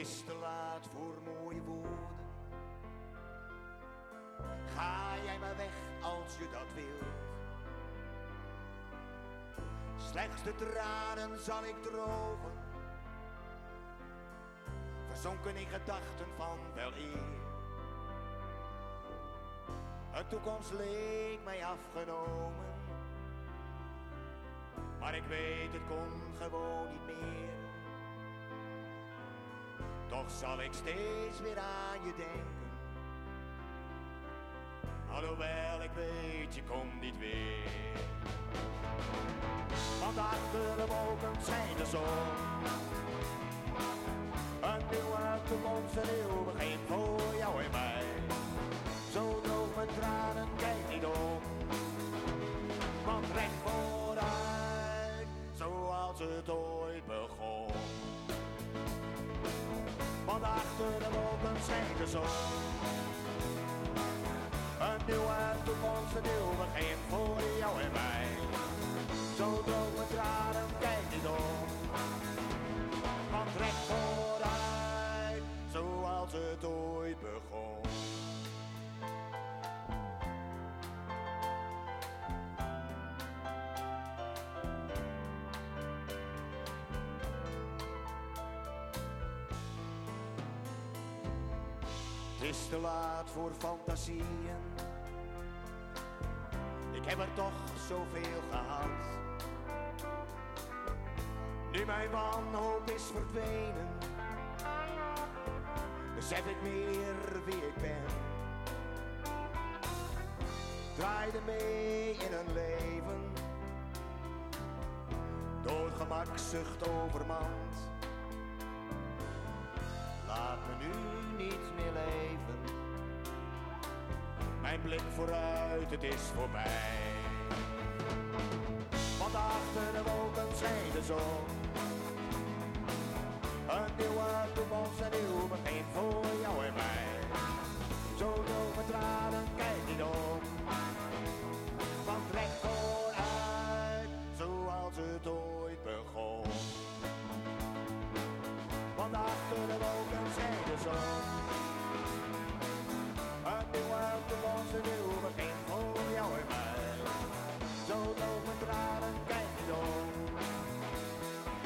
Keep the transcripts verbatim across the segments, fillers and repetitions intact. is te laat voor mooie woorden. Ga jij maar weg als je dat wilt. Slechts de tranen zal ik drogen, verzonken in gedachten van wel eer. Een toekomst leek mij afgenomen, maar ik weet het kon gewoon niet meer. Toch zal ik steeds weer aan je denken, alhoewel ik weet je komt niet weer. Want achter de wolken schijnt de zon, een nieuwe toekomst, een eeuw begint voor jou en mij. Zo droog mijn tranen, kijk niet om, want recht vooruit, zoals het ooit begon. Want achter de wolken schijnt de zon, een nieuwe toekomst, een eeuw begint voor jou en mij. Zo droog mijn tranen, kijk niet om, want recht vooruit, zoals het ooit begon. Het is te laat voor fantasieën, ik heb er toch zoveel gehad. Nu mijn wanhoop is verdwenen, besef ik meer wie ik ben. Draaide mee in een leven, door gemakzucht overmand. Laat me nu niet meer leven, mijn blik vooruit, het is voorbij. Want achter de wolken schijnt de zon, een nieuwe toekomst, een nieuw begin voor jou en mij. Zo droog mijn tranen, kijk niet om, want recht vooruit, zoals het ooit begon. Want achter de wolken schijnt de zon, een nieuwe toekomst, een nieuw begin voor jou en mij. Zo loopt mijn tranen, kijk niet om,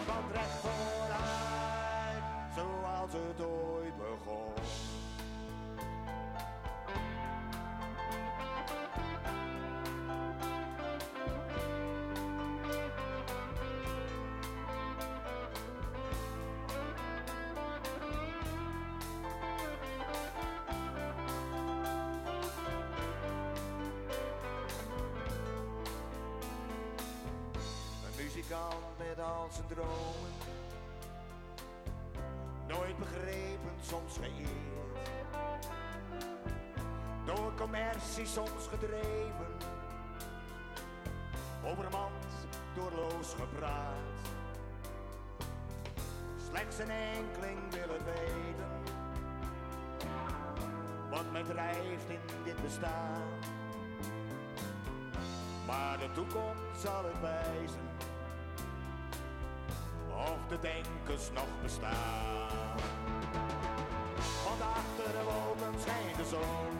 want recht vooruit, zoals het ooit begon. Met al zijn dromen, nooit begrepen, soms geëerd, door commercie soms gedreven, overmand, doorloos gepraat. Slechts een enkeling wil het weten, wat mij drijft in dit bestaan. Maar de toekomst zal het wijzen, of de denkers nog bestaan. Want achter de wolken schijnt de zon,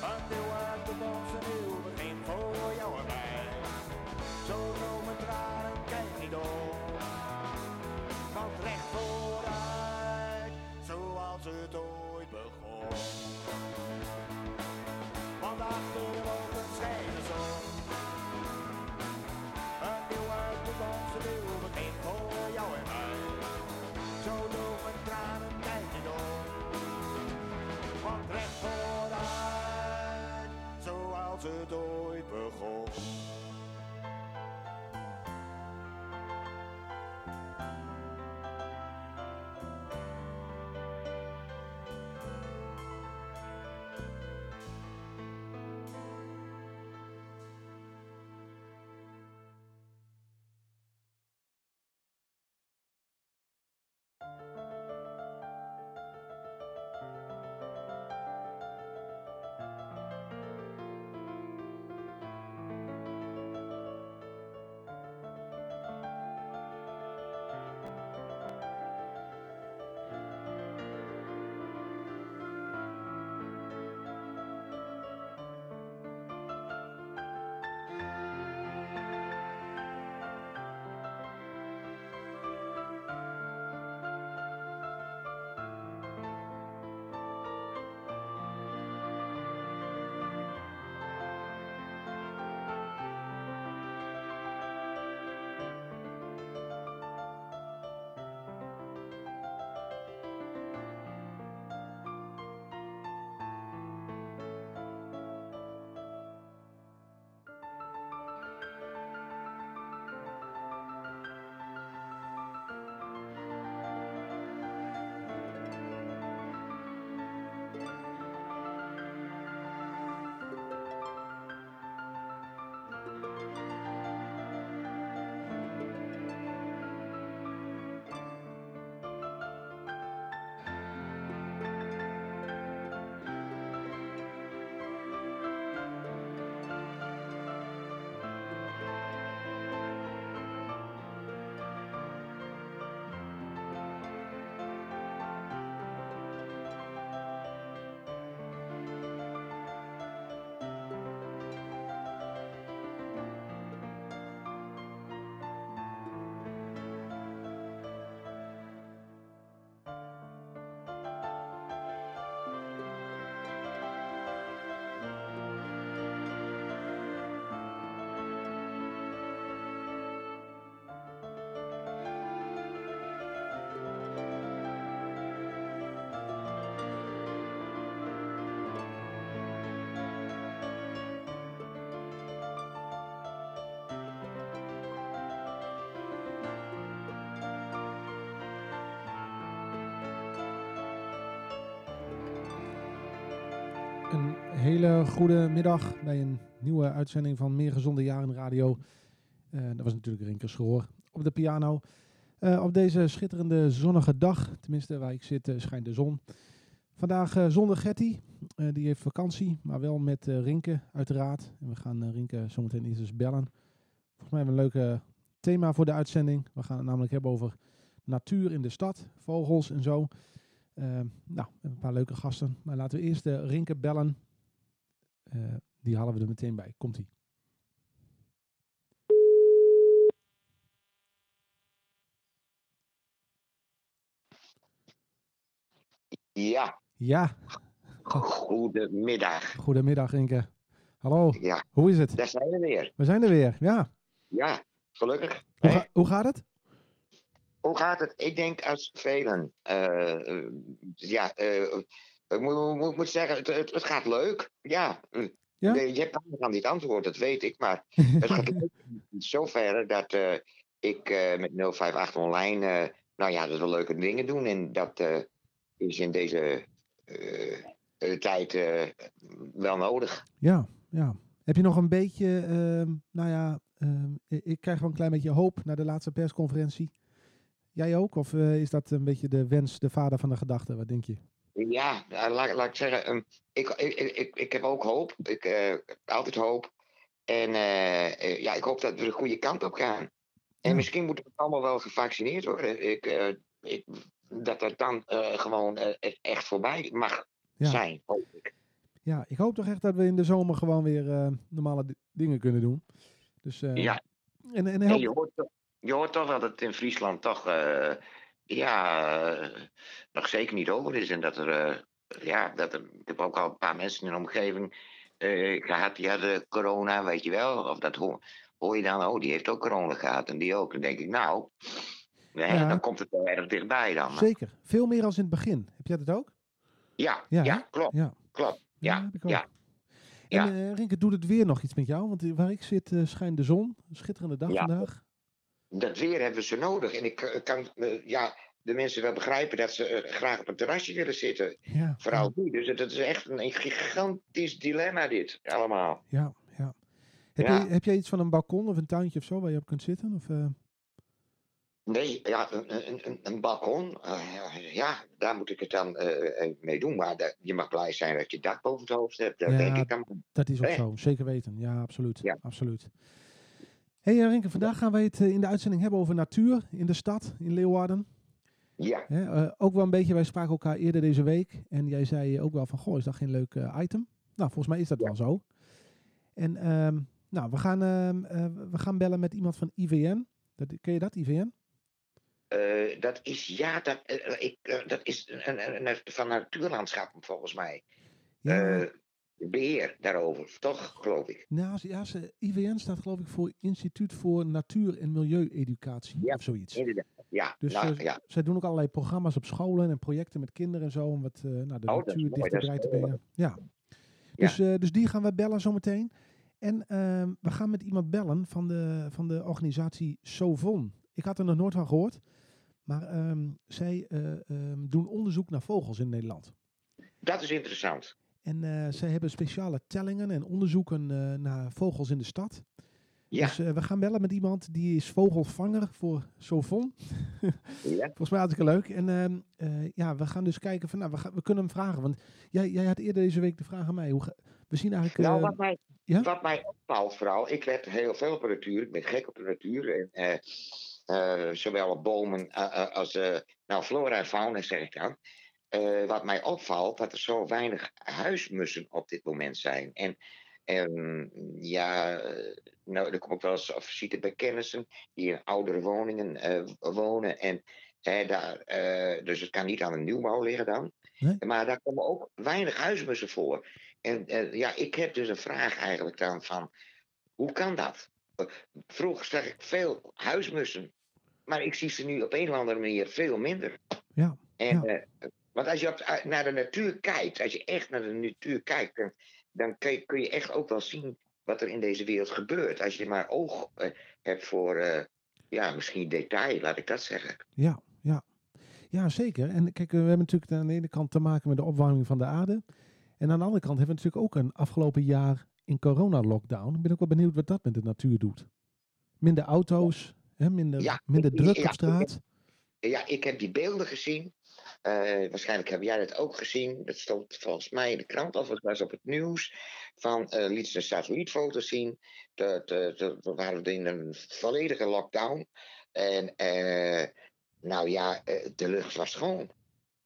een nieuwe toekomst, een nieuw begin voor jou en mij. Zo droom mijn tranen, kijk niet om, want recht vooruit, zoals het ooit begon. Want achter de wolken schijnt de zon, toekomst, een nieuw begin voor jou en mij. Zo droog mijn tranen, kijk niet om, Een hele goede middag bij een nieuwe uitzending van Meer Gezonde Jaren Radio. Uh, dat was natuurlijk Rinke Schroor op de piano. Uh, op deze schitterende zonnige dag, tenminste waar ik zit, uh, schijnt de zon. Vandaag uh, zonder Gertie, uh, die heeft vakantie, maar wel met uh, Rinke uiteraard. En we gaan uh, Rinke zometeen eerst eens bellen. Volgens mij hebben we een leuk uh, thema voor de uitzending. We gaan het namelijk hebben over natuur in de stad, vogels en zo. Uh, nou, we hebben een paar leuke gasten. Maar laten we eerst de Rinke bellen. Uh, die halen we er meteen bij. Komt-ie. Ja. Ja. Goedemiddag. Goedemiddag, Rinke. Hallo. Ja. Hoe is het? Daar zijn we weer. We zijn er weer, ja. Ja, gelukkig. Hoe, ga- hoe gaat het? Hoe gaat het? Ik denk als velen. Uh, uh, ja, uh, ik moet, moet, moet zeggen, het, het, het gaat leuk. Ja. ja? Je hebt aan dit antwoord, dat weet ik. Maar het gaat leuk in zoverre dat uh, ik uh, met nul vijf acht Online, uh, nou ja, dat we leuke dingen doen. En dat uh, is in deze uh, tijd uh, wel nodig. Ja, ja. Heb je nog een beetje, uh, nou ja, uh, ik krijg wel een klein beetje hoop na de laatste persconferentie. Jij ook? Of uh, is dat een beetje de wens, de vader van de gedachte? Wat denk je? Ja, uh, laat, laat ik zeggen, um, ik, ik, ik, ik heb ook hoop. Ik uh, altijd hoop. En uh, ja, ik hoop dat we de goede kant op gaan. En ja. Misschien moeten we allemaal wel gevaccineerd worden. Ik, uh, ik, dat dat dan uh, gewoon uh, echt voorbij mag ja. zijn, hoop ik. Ja, ik hoop toch echt dat we in de zomer gewoon weer uh, normale d- dingen kunnen doen. Dus, uh, ja. En, en, help... en je hoort toch... Je hoort toch dat het in Friesland toch uh, ja, uh, nog zeker niet over is. En dat er, uh, ja, dat er, ik heb ook al een paar mensen in de omgeving uh, gehad die hadden corona, weet je wel. Of dat hoor, hoor je dan, oh, die heeft ook corona gehad en die ook. Dan denk ik, nou, nee, ja. Dan komt het wel erg dichtbij dan. Zeker, veel meer als in het begin. Heb jij dat ook? Ja, ja, ja klopt. Ja. klopt. Ja, ja, heb ik ook. ja. En ja. Uh, Rinke, doet het weer nog iets met jou? Want waar ik zit uh, schijnt de zon, een schitterende dag ja. vandaag. Dat weer hebben ze nodig. En ik kan ja, de mensen wel begrijpen dat ze graag op een terrasje willen zitten. Ja, Vooral ja. die. Dus dat is echt een gigantisch dilemma dit, allemaal. Ja, ja. Heb, ja. Je, heb jij iets van een balkon of een tuintje of zo waar je op kunt zitten? Of, uh... Nee, ja, een, een, een balkon. Uh, ja, daar moet ik het dan uh, mee doen. Maar dat, je mag blij zijn dat je dak boven het hoofd hebt. Dat ja, denk ik dan. Dat is ook nee. zo, zeker weten. Ja, absoluut. Ja. absoluut. Hé hey Rinke, vandaag gaan wij het in de uitzending hebben over natuur in de stad, in Leeuwarden. Ja. He, uh, ook wel een beetje, wij spraken elkaar eerder deze week. En jij zei ook wel van, goh, is dat geen leuk uh, item? Nou, volgens mij is dat ja. wel zo. En um, nou, we gaan, uh, uh, we gaan bellen met iemand van I V N. Dat, ken je dat, I V N? Uh, dat is, ja, dat, uh, ik, uh, dat is een, een, van natuurlandschappen volgens mij. Ja. Uh, Beheer daarover, toch, geloof ik. Nou, ja, ze, I V N staat geloof ik voor Instituut voor Natuur- en Milieueducatie ja, of zoiets. Inderdaad. Ja, dus nou, ze, ja. zij doen ook allerlei programma's op scholen en projecten met kinderen en zo om wat, uh, nou, de oh, natuur dichterbij te brengen. Ja. Dus, ja. Uh, dus die gaan we bellen zometeen. En uh, we gaan met iemand bellen van de, van de organisatie Sovon. Ik had er nog nooit van gehoord, maar um, zij uh, um, doen onderzoek naar vogels in Nederland. Dat is interessant. En uh, zij hebben speciale tellingen en onderzoeken uh, naar vogels in de stad. Ja. Dus uh, we gaan bellen met iemand die is vogelvanger voor Sovon. ja. Volgens mij hartstikke leuk. En uh, uh, ja, we gaan dus kijken van, nou, we, gaan, we kunnen hem vragen. Want jij, jij had eerder deze week de vraag aan mij. Hoe ga, we zien eigenlijk... Uh, nou, wat mij, ja? wat mij opvalt vooral, ik let heel veel op de natuur. Ik ben gek op de natuur. En, uh, uh, zowel op bomen uh, uh, als uh, nou, flora en fauna, zeg ik dan. Uh, wat mij opvalt, dat er zo weinig huismussen op dit moment zijn. En, en ja, nou, er komt ook wel eens visite bij kennissen die in oudere woningen uh, wonen. En, uh, daar, uh, dus het kan niet aan een nieuwbouw liggen dan. Nee? Maar daar komen ook weinig huismussen voor. En uh, ja, ik heb dus een vraag eigenlijk dan van, hoe kan dat? Vroeger zag ik veel huismussen, maar ik zie ze nu op een of andere manier veel minder. Ja. En, ja. uh, want als je op, naar de natuur kijkt, als je echt naar de natuur kijkt, dan, dan kun, je, kun je echt ook wel zien wat er in deze wereld gebeurt. Als je maar oog uh, hebt voor, uh, ja, misschien detail, laat ik dat zeggen. Ja, ja. ja zeker. En kijk, we hebben natuurlijk aan de ene kant te maken met de opwarming van de aarde. En En aan de andere kant hebben we natuurlijk ook een afgelopen jaar in corona-lockdown. Ik ben ook wel benieuwd wat dat met de natuur doet. Minder auto's, hè, minder, ja, minder ik, druk ja, op straat. Ik, ja, ik heb die beelden gezien. Uh, waarschijnlijk heb jij dat ook gezien. Dat stond volgens mij in de krant of het was op het nieuws. Van uh, liet ze een satellietfoto zien. We waren in een volledige lockdown. En uh, nou ja, uh, de lucht was schoon.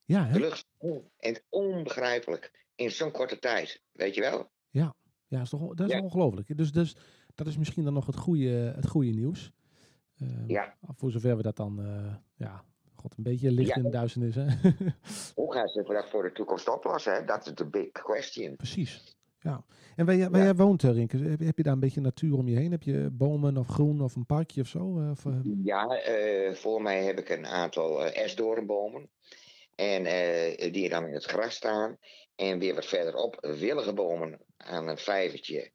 Ja, hè? De lucht was schoon. En onbegrijpelijk. In zo'n korte tijd, weet je wel? Ja, ja is toch, dat is ja. ongelooflijk. Dus, dus dat is misschien dan nog het goede, het goede nieuws. Uh, ja. Voor zover we dat dan, uh, ja, god, een beetje licht ja. in de duisternis. Hè? Hoe gaan ze dat voor de toekomst oplossen? Hè? Dat is de big question. Precies. Ja. En waar, waar ja. jij woont, Rinke, heb je daar een beetje natuur om je heen? Heb je bomen of groen of een parkje of zo? Of, uh... Ja, uh, voor mij heb ik een aantal uh, esdoornbomen. En uh, die dan in het gras staan. En weer wat verderop willige bomen aan een vijvertje.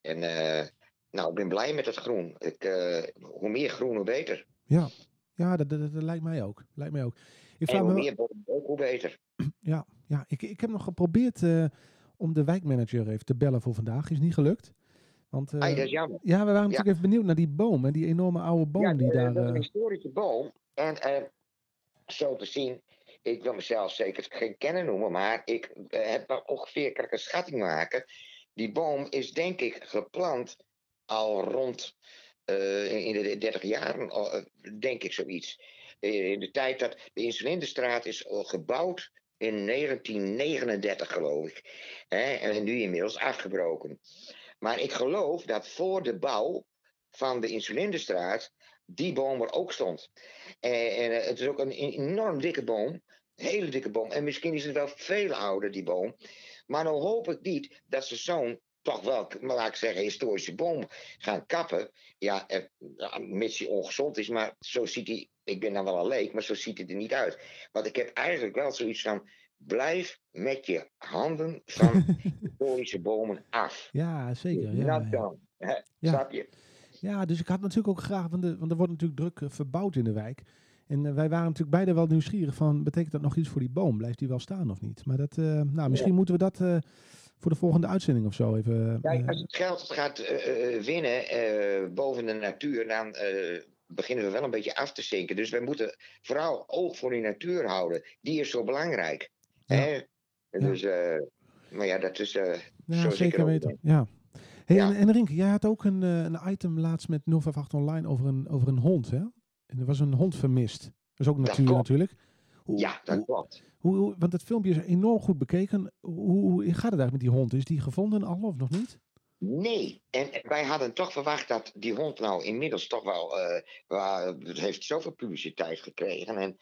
En uh, nou, ik ben blij met het groen. Ik, uh, hoe meer groen, hoe beter. Ja, ja dat, dat, dat lijkt mij ook. Lijkt mij ook. Ik en hoe me... meer bomen, ook, hoe beter. Ja, ja. Ik, ik heb nog geprobeerd uh, om de wijkmanager even te bellen voor vandaag. Is niet gelukt. Want, uh, Ai, dat is jammer. Ja, we waren ja. natuurlijk even benieuwd naar die boom. Hè? Die enorme oude boom ja, die uh, daar... dat is een historische boom. En uh, zo te zien... Ik wil mezelf zeker geen kenner noemen, maar ik heb ongeveer, kan ik een schatting maken. Die boom is denk ik geplant al rond uh, in de dertig jaren, uh, denk ik zoiets. In de tijd dat de Insulindestraat is gebouwd in negentien negenendertig, geloof ik. Hè, en nu inmiddels afgebroken. Maar ik geloof dat voor de bouw van de Insulindestraat die boom er ook stond. En, en het is ook een enorm dikke boom. Een hele dikke boom. En misschien is het wel veel ouder, die boom. Maar dan hoop ik niet dat ze zo'n, toch wel, laat ik zeggen, historische boom gaan kappen. Ja, er, mits die ongezond is, maar zo ziet hij, ik ben dan wel een leek, maar zo ziet hij er niet uit. Want ik heb eigenlijk wel zoiets van, blijf met je handen van historische bomen af. Ja, zeker. Ja, dat dan. Ja. Snap je? Ja, dus ik had natuurlijk ook graag, want, de, want er wordt natuurlijk druk uh, verbouwd in de wijk. En uh, wij waren natuurlijk beide wel nieuwsgierig van, betekent dat nog iets voor die boom? Blijft die wel staan of niet? Maar dat, uh, nou, misschien ja. moeten we dat uh, voor de volgende uitzending of zo even... Uh, ja, als het geld gaat uh, winnen uh, boven de natuur, dan uh, beginnen we wel een beetje af te zinken. Dus wij moeten vooral oog voor die natuur houden. Die is zo belangrijk. Ja. Hè? Ja. Dus, uh, maar ja, dat is... Uh, ja, zo zeker weten, ja. Hey, ja. en, en Rinke, jij had ook een, een item laatst met nul vijf acht Online over een, over een hond, hè? En er was een hond vermist. Dat is ook natuur natuurlijk. Hoe, ja, dat hoe, klopt. Hoe, hoe, want het filmpje is enorm goed bekeken. Hoe, hoe gaat het eigenlijk met die hond? Is die gevonden al of nog niet? Nee, en wij hadden toch verwacht dat die hond nou inmiddels toch wel... Uh, waar, het heeft zoveel publiciteit gekregen en...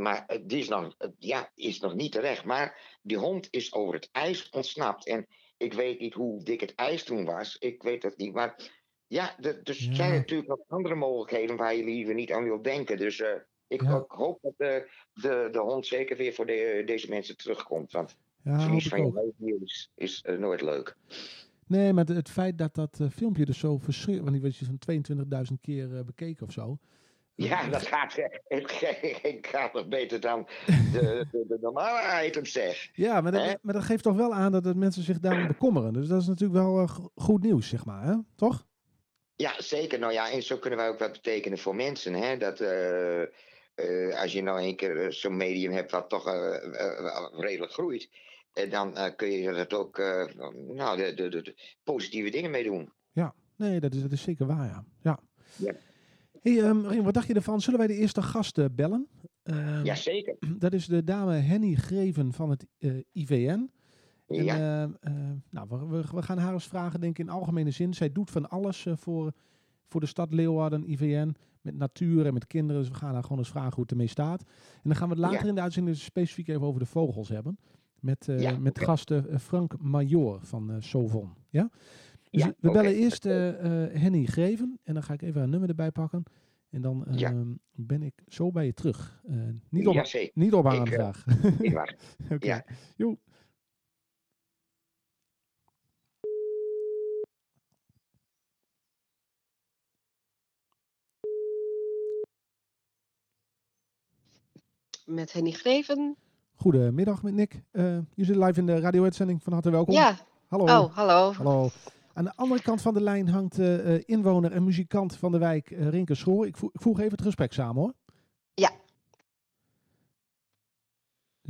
Maar die is nog, ja, is nog niet terecht. Maar die hond is over het ijs ontsnapt. En ik weet niet hoe dik het ijs toen was. Ik weet dat niet. Maar ja, er dus ja. zijn natuurlijk nog andere mogelijkheden waar je liever niet aan wil denken. Dus uh, ik ja. hoop dat de, de, de hond zeker weer voor de, deze mensen terugkomt. Want ja, verlies van je leven is, is uh, nooit leuk. Nee, maar het, het feit dat dat uh, filmpje dus zo verschrikkelijk... Want die was zo'n tweeëntwintigduizend keer uh, bekeken of zo... Ja, dat gaat, het gaat nog beter dan de, de, de normale items, zeg. Ja, maar dat, maar dat geeft toch wel aan dat de mensen zich daarom bekommeren. Dus dat is natuurlijk wel uh, goed nieuws, zeg maar, hè? Toch? Ja, zeker. Nou ja, en zo kunnen wij ook wat betekenen voor mensen, hè? Dat uh, uh, als je nou een keer zo'n medium hebt wat toch uh, uh, redelijk groeit, uh, dan uh, kun je er ook uh, nou, de, de, de, de positieve dingen mee doen. Ja, nee, dat is, dat is zeker waar, ja. Ja. ja. Hey, um, Rinke, wat dacht je ervan? Zullen wij de eerste gast uh, bellen? Uh, Jazeker. Dat is de dame Henny Greven van het uh, I V N. En, ja. uh, uh, nou, we, we gaan haar eens vragen, denk ik, in algemene zin. Zij doet van alles uh, voor, voor de stad Leeuwarden, I V N. Met natuur en met kinderen. Dus we gaan haar gewoon eens vragen hoe het ermee staat. En dan gaan we het later ja. in de uitzending specifiek even over de vogels hebben. Met, uh, ja, met okay. gasten uh, Frank Major van uh, Sovon. Ja? Dus ja, we bellen okay. eerst uh, uh, Henny Greven en dan ga ik even haar nummer erbij pakken. En dan uh, ja. ben ik zo bij je terug. Uh, niet op, ja, niet op haar ik, aanvraag. Uh, ik wacht. Okay. Ja. Jo. Met Henny Greven. Goedemiddag met Nick. Uh, je zit live in de radio-uitzending. Van harte welkom. Ja. Hallo. Oh, hallo. Hallo. Aan de andere kant van de lijn hangt uh, inwoner en muzikant van de wijk uh, Rinke Schroor. Ik, vo- ik voeg even het gesprek samen, hoor. Ja.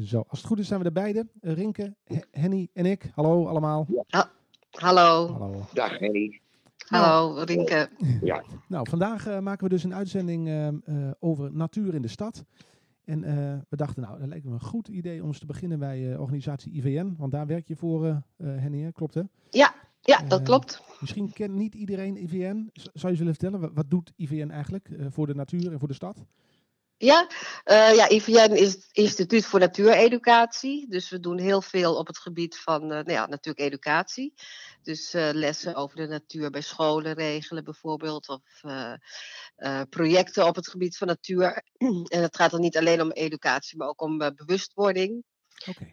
Zo, als het goed is zijn we er beiden. Uh, Rinke, H- Henny en ik. Hallo allemaal. Ha- hallo. hallo. Dag Henny. Hallo nou, Rinke. Ja. Nou, vandaag uh, maken we dus een uitzending uh, uh, over natuur in de stad. En uh, we dachten, nou, dat lijkt me een goed idee om eens te beginnen bij uh, organisatie I V N. Want daar werk je voor, uh, Henny, klopt hè? Ja, ja uh, dat klopt. Misschien kent niet iedereen I V N. Z- zou je willen vertellen, wat doet I V N eigenlijk uh, voor de natuur en voor de stad? Ja, uh, ja, I V N is het Instituut voor Natuureducatie. Dus we doen heel veel op het gebied van uh, nou ja, natuurlijk educatie. Dus uh, lessen over de natuur bij scholen regelen bijvoorbeeld. Of uh, uh, projecten op het gebied van natuur. En het gaat dan niet alleen om educatie, maar ook om uh, bewustwording. Okay.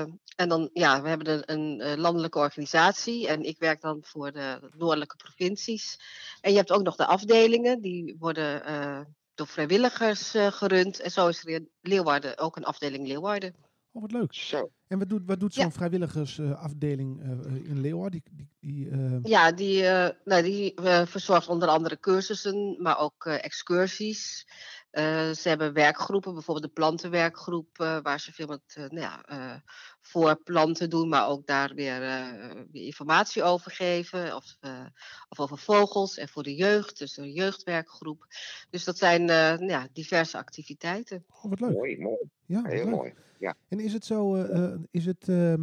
Uh, en dan, ja, we hebben een, een, een landelijke organisatie en ik werk dan voor de noordelijke provincies. En je hebt ook nog de afdelingen, die worden... Uh, door vrijwilligers uh, gerund. En zo is er in Leeuwarden ook een afdeling Leeuwarden. Oh, wat leuk. Zo. En wat doet, wat doet zo'n ja. vrijwilligersafdeling uh, in Leeuwarden? Die, die, die, uh... Ja, die, uh, nou, die uh, verzorgt onder andere cursussen, maar ook uh, excursies. Uh, ze hebben werkgroepen, bijvoorbeeld de plantenwerkgroep, uh, waar ze veel met uh, nou ja, uh, voor planten doen, maar ook daar weer, uh, weer informatie over geven. Of, uh, of over vogels en voor de jeugd, dus een jeugdwerkgroep. Dus dat zijn uh, nou ja, diverse activiteiten. Oh, wat leuk. Mooi, mooi. Ja, heel leuk. Mooi. Ja. En is het zo, uh, is het, uh,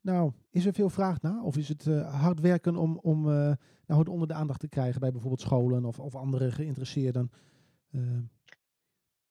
nou, is er veel vraag naar? Of is het uh, hard werken om, om uh, nou, het onder de aandacht te krijgen bij bijvoorbeeld scholen of, of andere geïnteresseerden? Uh,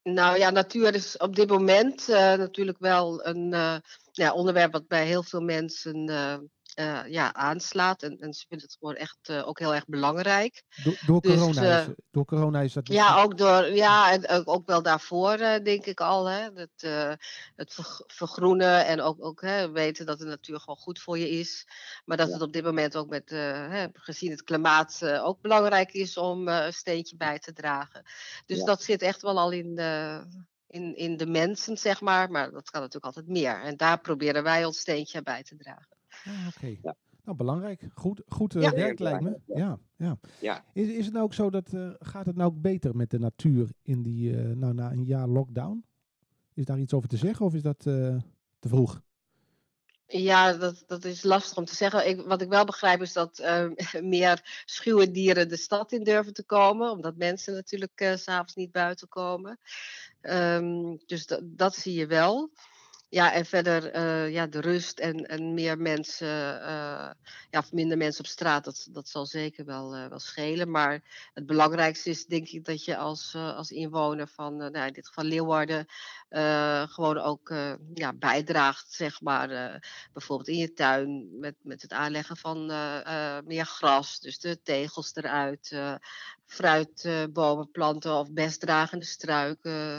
Nou ja, natuur is op dit moment uh, natuurlijk wel een uh, ja, onderwerp wat bij heel veel mensen uh, uh, ja, aanslaat. En, en ze vinden het gewoon echt uh, ook heel erg belangrijk. Door, door, dus, corona, uh, is, door corona is dat... Ja, ook, door, ja en ook wel daarvoor uh, denk ik al. Hè, dat, uh, het vergroenen en ook, ook hè, weten dat de natuur gewoon goed voor je is. Maar dat ja. het op dit moment ook met, uh, hè, gezien het klimaat, uh, ook belangrijk is om uh, een steentje bij te dragen. Dus ja. dat zit echt wel al in... Uh, In, in de mensen, zeg maar. Maar dat kan natuurlijk altijd meer. En daar proberen wij ons steentje bij te dragen. Ah, Oké. Okay. Ja. Nou, belangrijk. Goed, goed uh, ja. werk, lijkt me. Ja, ja. ja. Is, is het nou ook zo dat... Uh, gaat het nou ook beter met de natuur in die... Uh, nou, na een jaar lockdown? Is daar iets over te zeggen? Of is dat uh, te vroeg? Ja, dat, dat is lastig om te zeggen. Ik, wat ik wel begrijp is dat uh, meer schuwe dieren de stad in durven te komen. Omdat mensen natuurlijk uh, 's avonds niet buiten komen. Um, dus d- dat zie je wel. Ja, en verder uh, ja, de rust en, en meer mensen, uh, ja, of minder mensen op straat, dat, dat zal zeker wel, uh, wel schelen. Maar het belangrijkste is denk ik dat je als, uh, als inwoner van, uh, nou, in dit geval Leeuwarden, uh, gewoon ook uh, ja, bijdraagt, zeg maar, uh, bijvoorbeeld in je tuin met, met het aanleggen van uh, uh, meer gras, dus de tegels eruit, uh, fruitbomen uh, planten of bestdragende struiken. Uh,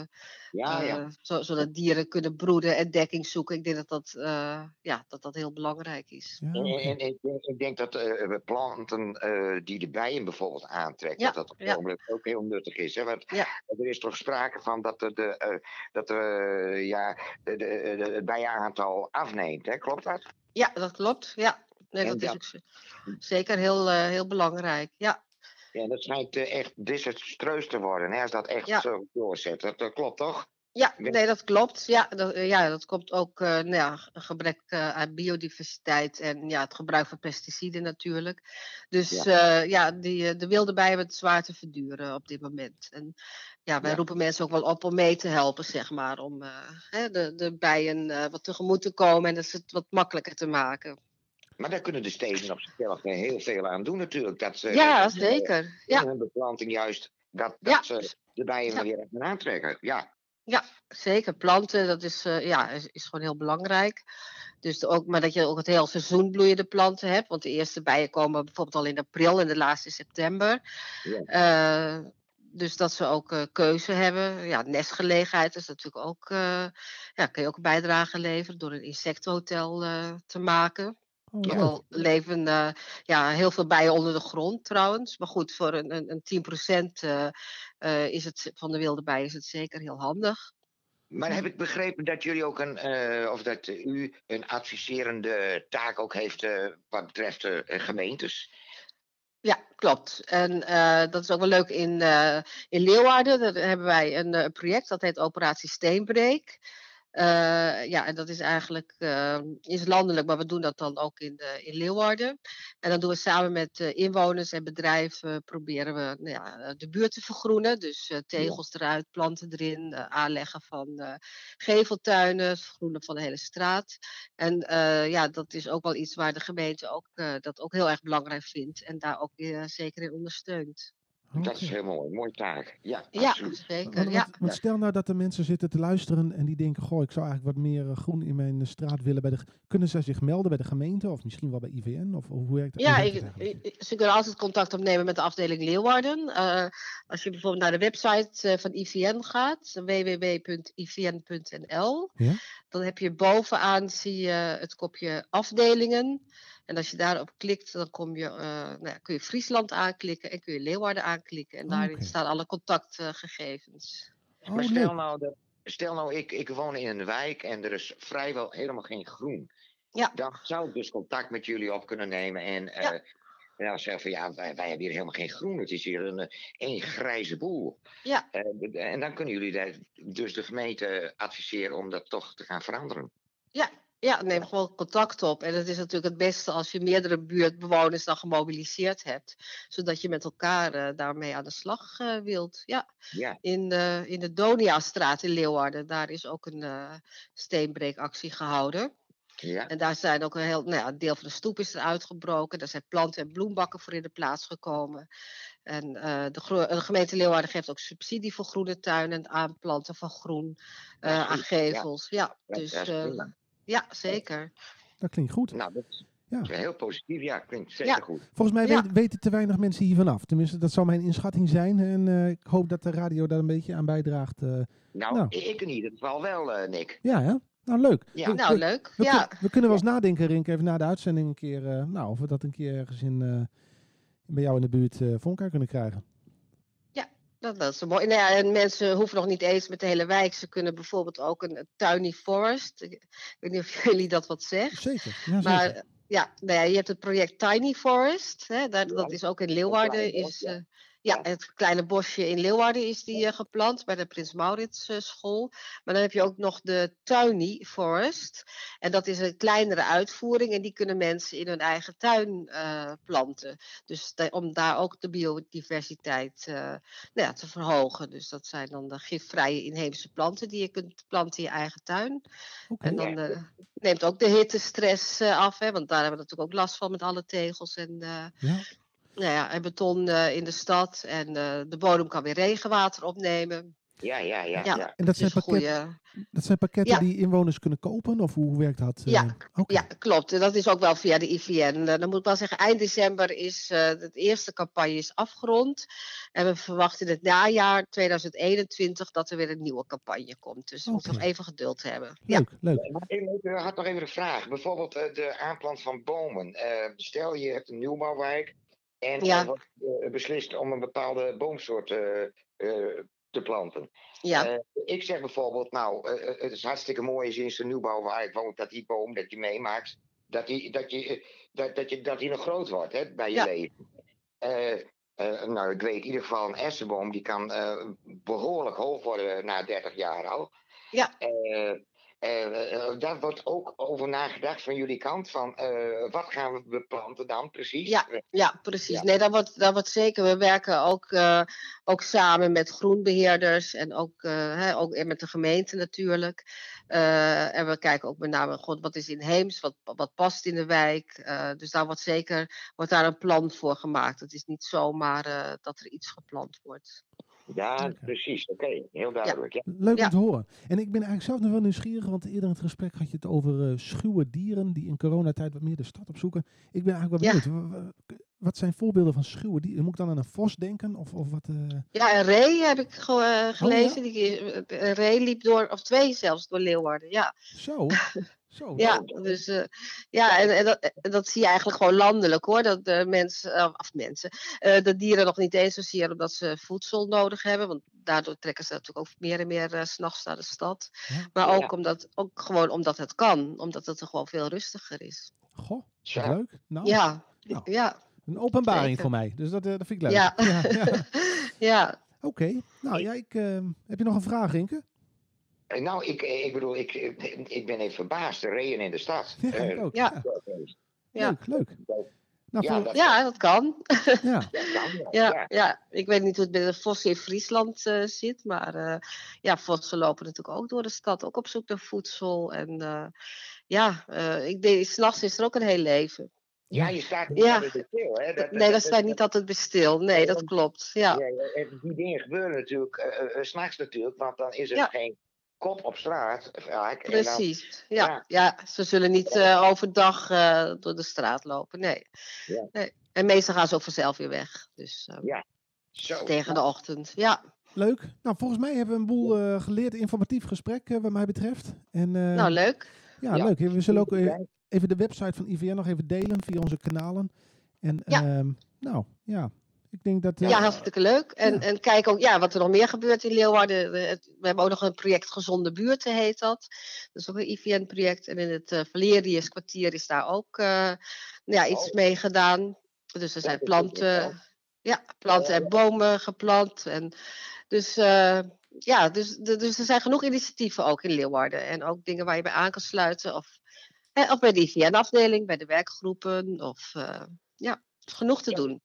ja, ja. Uh, zo, zodat dieren kunnen broeden en dekking zoeken. Ik denk dat dat, uh, ja, dat, dat heel belangrijk is. Ja. En, en, en, en ik denk dat uh, planten uh, die de bijen bijvoorbeeld aantrekken, ja, dat dat op ja. moment ook heel nuttig is. Hè? Want ja. er is toch sprake van dat, de, de, uh, dat uh, ja, de, de, de, het bijenaantal afneemt, hè? Klopt dat? Ja, dat klopt. Ja. Nee, dat, dat is ook zeker heel, uh, heel belangrijk. Ja. Ja, dat schijnt uh, echt desastreus te worden, hè, als dat echt ja. zo doorzet. Dat uh, klopt toch? Ja, nee, dat klopt. Ja, dat, ja, dat komt ook uh, nou ja, een gebrek uh, aan biodiversiteit en ja, het gebruik van pesticiden natuurlijk. Dus ja, uh, ja die, de wilde bijen hebben het zwaar te verduren op dit moment. En ja, wij ja. roepen mensen ook wel op om mee te helpen, zeg maar, om uh, hè, de, de bijen uh, wat tegemoet te komen en dat ze het wat makkelijker te maken. Maar daar kunnen de steden op zichzelf heel veel aan doen natuurlijk. Dat ze, ja, dat zeker. In ja. hun beplanting juist, dat, dat ja. ze de bijen ja. weer gaan aantrekken. Ja. ja, zeker. Planten, dat is, uh, ja, is, is gewoon heel belangrijk. Dus ook, maar dat je ook het hele seizoen bloeiende planten hebt. Want de eerste bijen komen bijvoorbeeld al in april en de laatste in september. Ja. Uh, Dus dat ze ook uh, keuze hebben. Ja, nestgelegenheid is natuurlijk ook... Uh, ja, kun je ook een bijdrage leveren door een insectenhotel uh, te maken. Oh, ja. Ook al leven uh, ja, heel veel bijen onder de grond trouwens. Maar goed, voor een, een, een tien procent uh, uh, is het, van de wilde bijen is het zeker heel handig. Maar heb ik begrepen dat jullie ook een, uh, of dat u een adviserende taak ook heeft uh, wat betreft uh, gemeentes? Ja, klopt. En uh, dat is ook wel leuk in, uh, in Leeuwarden. Daar hebben wij een uh, project dat heet Operatie Steenbreek. Uh, ja, en dat is eigenlijk uh, is landelijk, maar we doen dat dan ook in, de, in Leeuwarden. En dan doen we samen met uh, inwoners en bedrijven, uh, proberen we nou ja, de buurt te vergroenen. Dus uh, tegels eruit, planten erin, uh, aanleggen van uh, geveltuinen, het vergroenen van de hele straat. En uh, ja, dat is ook wel iets waar de gemeente ook, uh, dat ook heel erg belangrijk vindt en daar ook uh, zeker in ondersteunt. Okay. Dat is helemaal een mooie taak. Ja, ja zeker. Want, ja. Want stel nou dat er mensen zitten te luisteren en die denken, goh, ik zou eigenlijk wat meer groen in mijn straat willen. Bij de, kunnen zij zich melden bij de gemeente of misschien wel bij I V N? Of hoe werkt dat? Ja, hoe werkt ik, ik, ze kunnen altijd contact opnemen met de afdeling Leeuwarden. Uh, als je bijvoorbeeld naar de website uh, van I V N gaat, w w w punt i v n punt n l, ja? Dan heb je bovenaan zie je het kopje afdelingen. En als je daarop klikt, dan kom je, uh, nou ja, kun je Friesland aanklikken en kun je Leeuwarden aanklikken. En daarin okay. staan alle contactgegevens. Uh, oh, maar stel nou, de, stel nou ik, ik woon in een wijk en er is vrijwel helemaal geen groen. Ja. Dan zou ik dus contact met jullie op kunnen nemen en, uh, ja. en dan zeggen van ja, wij, wij hebben hier helemaal geen groen. Het is hier een, een grijze boel. Ja. Uh, en dan kunnen jullie daar, dus de gemeente adviseren om dat toch te gaan veranderen. Ja. Ja, neem gewoon contact op. En het is natuurlijk het beste als je meerdere buurtbewoners dan gemobiliseerd hebt. Zodat je met elkaar uh, daarmee aan de slag uh, wilt. Ja, ja. In, uh, in de Donia-straat in Leeuwarden, daar is ook een uh, steenbreekactie gehouden. Ja. En daar zijn ook een heel, nou ja, een deel van de stoep is er uitgebroken. Daar zijn planten en bloembakken voor in de plaats gekomen. En uh, de, gro- de gemeente Leeuwarden geeft ook subsidie voor groene tuinen en aanplanten van groen uh, ja, aan gevels. Ja, ja dus... Uh, Ja, zeker. Dat klinkt goed. Nou, dat is ja. heel positief. Ja, klinkt zeker ja. goed. Volgens mij ja. weet, weten te weinig mensen hiervan af. Tenminste, dat zou mijn inschatting zijn. En uh, ik hoop dat de radio daar een beetje aan bijdraagt. Uh, nou, nou, ik in ieder geval wel, uh, Nick. Ja, ja. Nou, leuk. Ja. We, nou, leuk. We, we, ja. kun, we kunnen wel eens nadenken, Rinke, even na de uitzending een keer... Uh, nou, of we dat een keer ergens in, uh, bij jou in de buurt uh, voor elkaar kunnen krijgen. Dat, dat is mooi. Nou ja, en mensen hoeven nog niet eens met de hele wijk. Ze kunnen bijvoorbeeld ook een Tiny Forest. Ik weet niet of jullie dat wat zegt. Zeker. Ja, maar zeker. Ja, nou ja, je hebt het project Tiny Forest. Hè, daar, dat is ook in Leeuwarden. Is, uh, ja, het kleine bosje in Leeuwarden is die uh, geplant bij de Prins Maurits uh, school. Maar dan heb je ook nog de Tiny Forest. En dat is een kleinere uitvoering. En die kunnen mensen in hun eigen tuin uh, planten. Dus de, om daar ook de biodiversiteit uh, nou ja, te verhogen. Dus dat zijn dan de gifvrije inheemse planten die je kunt planten in je eigen tuin. Okay. En dan uh, neemt ook de hittestress uh, af. Hè, want daar hebben we natuurlijk ook last van met alle tegels en... Uh, ja. Nou ja, en beton uh, in de stad. En uh, de bodem kan weer regenwater opnemen. Ja, ja, ja. ja. ja. En dat zijn, dus pakketten, goeie... dat zijn pakketten ja. die inwoners kunnen kopen? Of hoe werkt dat? Uh... Ja, okay. ja, klopt. En dat is ook wel via de I V N. Uh, dan moet ik wel zeggen, eind december is uh, de eerste campagne is afgerond. En we verwachten in het najaar tweeduizend eenentwintig dat er weer een nieuwe campagne komt. Dus we okay. moeten nog even geduld hebben. Leuk, ja. leuk. Ik had nog even een vraag. Bijvoorbeeld uh, de aanplant van bomen. Uh, stel, je hebt een nieuwbouwwijk. En ja. wordt uh, beslist om een bepaalde boomsoort uh, uh, te planten. Ja. Uh, ik zeg bijvoorbeeld, nou, uh, het is hartstikke mooi is in zijn nieuwbouw waar ik woon, dat die boom dat je meemaakt, dat die, dat je, dat, dat je, dat die nog groot wordt hè, bij je ja. leven. Uh, uh, nou, ik weet in ieder geval een essenboom, die kan uh, behoorlijk hoog worden na dertig jaar al. Ja. Uh, Uh, uh, daar wordt ook over nagedacht van jullie kant, van uh, wat gaan we beplanten dan precies? Ja, ja precies. Ja. Nee, dat wordt, dat wordt zeker. We werken ook, uh, ook samen met groenbeheerders en ook, uh, hè, ook met de gemeente natuurlijk. Uh, en we kijken ook met name, God, wat is inheems, wat, wat past in de wijk. Uh, dus daar wordt zeker wordt daar een plan voor gemaakt. Het is niet zomaar uh, dat er iets geplant wordt. Ja, okay. precies. Oké, okay. heel duidelijk. Ja. Ja. Leuk om ja. te horen. En ik ben eigenlijk zelf nog wel nieuwsgierig, want eerder in het gesprek had je het over uh, schuwe dieren die in coronatijd wat meer de stad opzoeken. Ik ben eigenlijk wel benieuwd. Ja. Wat zijn voorbeelden van schuwe dieren? Moet ik dan aan een vos denken? Of, of wat, uh... Ja, een ree heb ik ge- uh, gelezen. Oh, ja? die, een ree liep door, of twee zelfs, door Leeuwarden. Ja. Zo? Zo, ja, dus, uh, ja, en, en, dat, en dat zie je eigenlijk gewoon landelijk hoor. Dat de mensen, of mensen, uh, de dieren nog niet eens zozeer omdat ze voedsel nodig hebben. Want daardoor trekken ze natuurlijk ook meer en meer uh, 's nachts naar de stad. Ja? Maar ook, ja. omdat, ook gewoon omdat het kan. Omdat het er gewoon veel rustiger is. Goh, is dat ja. leuk? Nou, ja. Nou, ja. Een openbaring Zeker. voor mij. Dus dat, uh, dat vind ik leuk. Ja. ja, ja. ja. Oké. Okay. Nou ja, ik, uh, heb je nog een vraag, Rinke? Nou, ik, ik bedoel, ik, ik ben even verbaasd. De reën in de stad. Ja, uh, ook. Ja. Ja. Leuk, leuk. Nou, ja, voor... dat... ja, dat kan. Ja. ja, ja, ik weet niet hoe het bij de vossen in Friesland uh, zit. Maar uh, ja, vossen lopen natuurlijk ook door de stad. Ook op zoek naar voedsel. En uh, ja, uh, ik denk, 's nachts is er ook een heel leven. Ja, je staat niet ja. altijd stil. Hè? Dat, nee, dat staat niet altijd stil. Nee, dat klopt. Ja. Ja, die dingen gebeuren natuurlijk uh, 's nachts natuurlijk. Want dan is er ja. geen... kop op straat vaak. Precies, dan, ja. Ja. ja. Ze zullen niet uh, overdag uh, door de straat lopen, nee. Ja. nee. En meestal gaan ze ook vanzelf weer weg. Dus um, ja. Zo. tegen de ochtend, ja. Leuk. Nou, volgens mij hebben we een boel uh, geleerd, informatief gesprek uh, wat mij betreft. En, uh, nou, leuk. Ja, ja, leuk. We zullen ook uh, even de website van I V N nog even delen via onze kanalen. En ja. Um, nou, ja. Ik denk dat, ja, ja, hartstikke leuk. En, ja. en kijk ook ja, wat er nog meer gebeurt in Leeuwarden. We hebben ook nog een project Gezonde Buurten, heet dat. Dat is ook een I V N-project. En in het uh, Valerius-kwartier is daar ook uh, ja, iets oh. mee gedaan. Dus er zijn planten, ja, planten en bomen geplant. En dus, uh, ja, dus, de, dus er zijn genoeg initiatieven ook in Leeuwarden. En ook dingen waar je bij aan kan sluiten. Of, eh, of bij de I V N-afdeling, bij de werkgroepen. Of, uh, ja, genoeg te ja. doen.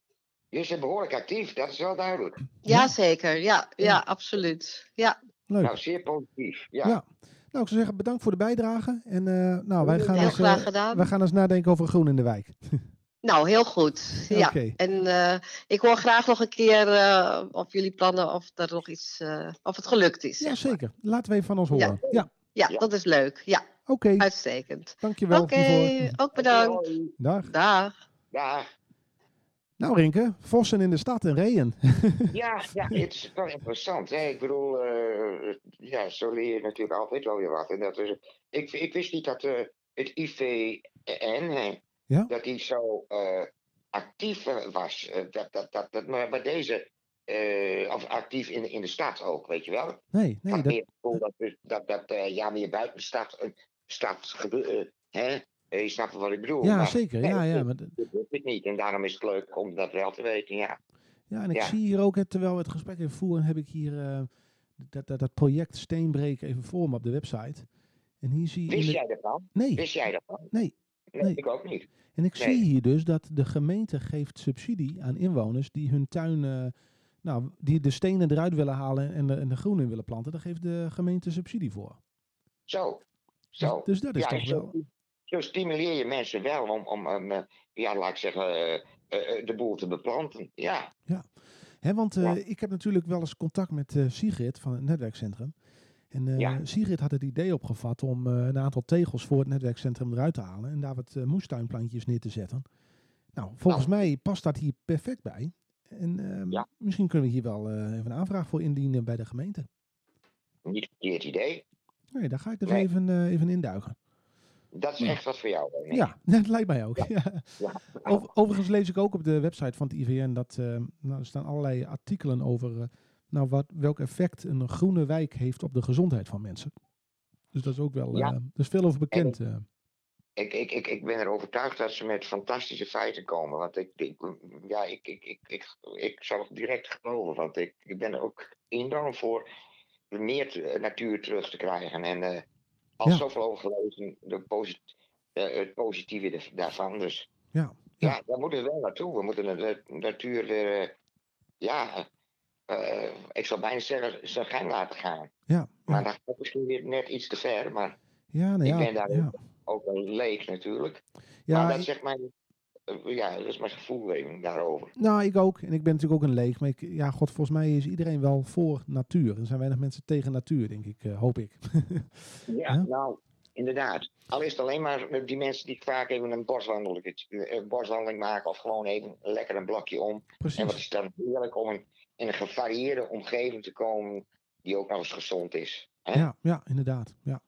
Je bent behoorlijk actief, dat is wel duidelijk. Jazeker, ja, ja, absoluut. Ja. Leuk. Nou, zeer positief. Ja. Ja. Nou, ik zou zeggen, bedankt voor de bijdrage. En uh, nou, wij gaan, eens, uh, wij gaan eens nadenken over groen in de wijk. Nou, heel goed. Ja. Okay. En uh, ik hoor graag nog een keer uh, of jullie plannen of er nog iets, uh, of het gelukt is. Ja, zeker. Maar. Laten we even van ons horen. Ja, ja. ja, ja. dat is leuk. Ja, Oké. Okay. uitstekend. Dankjewel. Oké, okay. ook bedankt. Dag. Dag. Dag. Nou Rinke, vossen in de stad en reën. Ja, ja, het is wel interessant. Hè? Ik bedoel, uh, ja, zo leer je natuurlijk altijd wel weer wat. En dat is, ik, ik wist niet dat uh, het I V N, hè, ja? dat die zo uh, actief was. Uh, dat, dat, dat, dat, maar bij deze, uh, of actief in, in de stad ook, weet je wel. Nee, nee. Dat, dat, meer, dat, dat, dat uh, ja, meer buiten de stad, een stad gebeurt, uh, hè. Je snapt wat ik bedoel. Ja, maar, zeker. Ja, ja, maar... dat, dat weet ik niet. En daarom is het leuk om dat wel te weten, ja. Ja, en ik ja. zie hier ook, terwijl we het gesprek even voeren, heb ik hier uh, dat, dat, dat project Steenbreek even voor me op de website. En hier zie je Wist de... jij daarvan? Nee. Wist jij daarvan? Nee. Nee, nee. Ik ook niet. En ik nee. zie hier dus dat de gemeente geeft subsidie aan inwoners die hun tuin, uh, nou, die de stenen eruit willen halen en de, en de groen in willen planten. Daar geeft de gemeente subsidie voor. Zo. Zo. Dus, dus dat is ja, toch zo... wel... Zo stimuleer je mensen wel om, om um, ja, laat ik zeggen, uh, uh, de boel te beplanten. Ja, ja. He, want uh, ja. ik heb natuurlijk wel eens contact met uh, Sigrid van het netwerkcentrum. En uh, ja. Sigrid had het idee opgevat om uh, een aantal tegels voor het netwerkcentrum eruit te halen. En daar wat uh, moestuinplantjes neer te zetten. Nou, volgens nou. mij past dat hier perfect bij. En uh, ja. misschien kunnen we hier wel uh, even een aanvraag voor indienen bij de gemeente. Niet een verkeerd idee. Nee, daar ga ik dus nee. even, uh, even induiken. Dat is echt wat voor jou. Hè? Ja, dat lijkt mij ook. Ja. Ja. Ja. Over, overigens lees ik ook op de website van het I V N dat uh, nou, er staan allerlei artikelen over uh, nou, wat, welk effect een groene wijk heeft op de gezondheid van mensen. Dus dat is ook wel uh, ja. er is veel over bekend. En, uh. ik, ik, ik, ik ben er overtuigd dat ze met fantastische feiten komen. Want ik, ik, ja, ik, ik, ik, ik, ik zal het direct geloven. Want ik, ik ben er ook enorm voor meer te, natuur terug te krijgen. En uh, Al ja. zoveel over gelezen, de posit- uh, het positieve de, daarvan. Dus ja, ja. ja, daar moeten we wel naartoe. We moeten de, de natuur weer, uh, ja, uh, ik zal bijna zeggen, zijn gang laten gaan. Ja, ja. Maar dat gaat misschien weer net iets te ver. Maar ja, nou ja, ik ben daar ja. ook wel leeg natuurlijk. Ja, maar dat ik... zegt mij... Ja, dat is mijn gevoel even daarover. Nou, ik ook. En ik ben natuurlijk ook een leek. Maar ik, ja, god, volgens mij is iedereen wel voor natuur. Er zijn weinig mensen tegen natuur, denk ik. Uh, hoop ik. ja, huh? nou, inderdaad. Al is het alleen maar die mensen die vaak even een boswandeling, een boswandeling maken. Of gewoon even lekker een blokje om. Precies. En wat is dan heerlijk om in een gevarieerde omgeving te komen. Die ook nog eens gezond is. Hè? Ja, ja, inderdaad. Ja.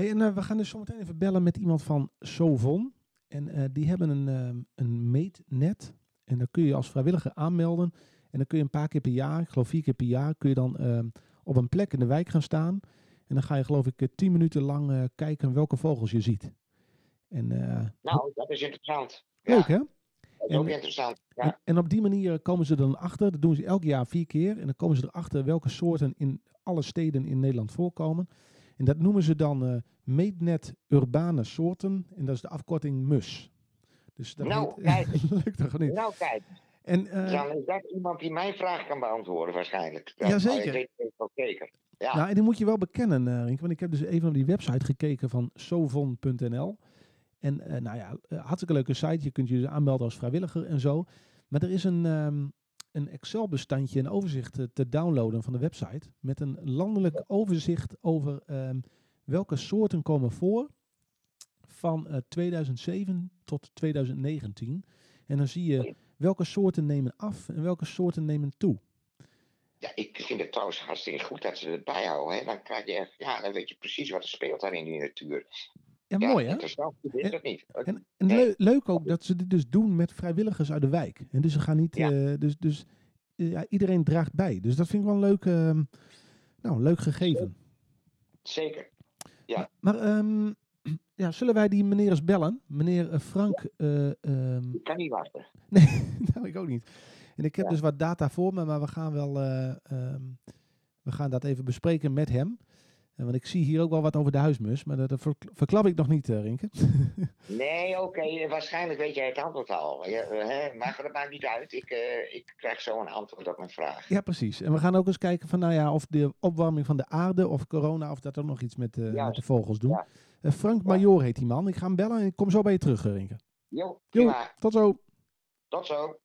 Hey, en uh, we gaan dus zometeen even bellen met iemand van Sovon. En uh, die hebben een, uh, een meetnet. En daar kun je als vrijwilliger aanmelden. En dan kun je een paar keer per jaar, ik geloof vier keer per jaar, kun je dan uh, op een plek in de wijk gaan staan. En dan ga je geloof ik tien minuten lang uh, kijken welke vogels je ziet. En, uh, nou, dat is interessant. Leuk, ja. Hè? Dat is en, ook interessant, ja. En, en op die manier komen ze dan achter. Dat doen ze elk jaar vier keer. En dan komen ze erachter welke soorten in alle steden in Nederland voorkomen. En dat noemen ze dan uh, Meetnet Urbane Soorten. En dat is de afkorting M U S. Dus dat nou, heet, kijk. Lukt toch niet? Nou, kijk. En, uh, dan is dat iemand die mijn vraag kan beantwoorden waarschijnlijk. Dat, jazeker. Ik weet het wel zeker. Ja. Nou, en die moet je wel bekennen, uh, Rinke. Want ik heb dus even op die website gekeken van sovon punt n l. En uh, nou ja, uh, hartstikke leuke site. Je kunt je dus aanmelden als vrijwilliger en zo. Maar er is een, um, een Excel-bestandje, een overzicht uh, te downloaden van de website. Met een landelijk overzicht over um, welke soorten komen voor van uh, tweeduizend zeven tot tweeduizend negentien. En dan zie je welke soorten nemen af en welke soorten nemen toe. Ja, ik vind het trouwens hartstikke goed dat ze het bijhouden. Hè? Dan krijg je echt, ja, dan weet je precies wat er speelt daar in die natuur. Ja, ja, mooi hè? Interessant, ik weet het niet. En, en nee. le- leuk ook dat ze dit dus doen met vrijwilligers uit de wijk. En dus ze gaan niet, ja. uh, dus, dus uh, ja, iedereen draagt bij. Dus dat vind ik wel een leuk, uh, nou, leuk gegeven. Zeker, ja. Maar, maar um, ja, zullen wij die meneer eens bellen? Meneer uh, Frank... Uh, um... Ik kan niet wachten. Nee, nou ik ook niet. En ik heb ja. dus wat data voor me, maar we gaan wel, uh, um, we gaan dat even bespreken met hem. Want ik zie hier ook wel wat over de huismus, maar dat verklap ik nog niet, Rinke. Nee, oké. Okay. Waarschijnlijk weet jij het antwoord al. Ja, hè? Maar dat maakt niet uit. Ik, uh, ik krijg zo een antwoord op mijn vraag. Ja, precies. En we gaan ook eens kijken van, nou ja, of de opwarming van de aarde of corona, of dat ook nog iets met, uh, met de vogels doen. Ja. Uh, Frank Major heet die man. Ik ga hem bellen en ik kom zo bij je terug, Rinke. Jo, jo, tot zo. Tot zo.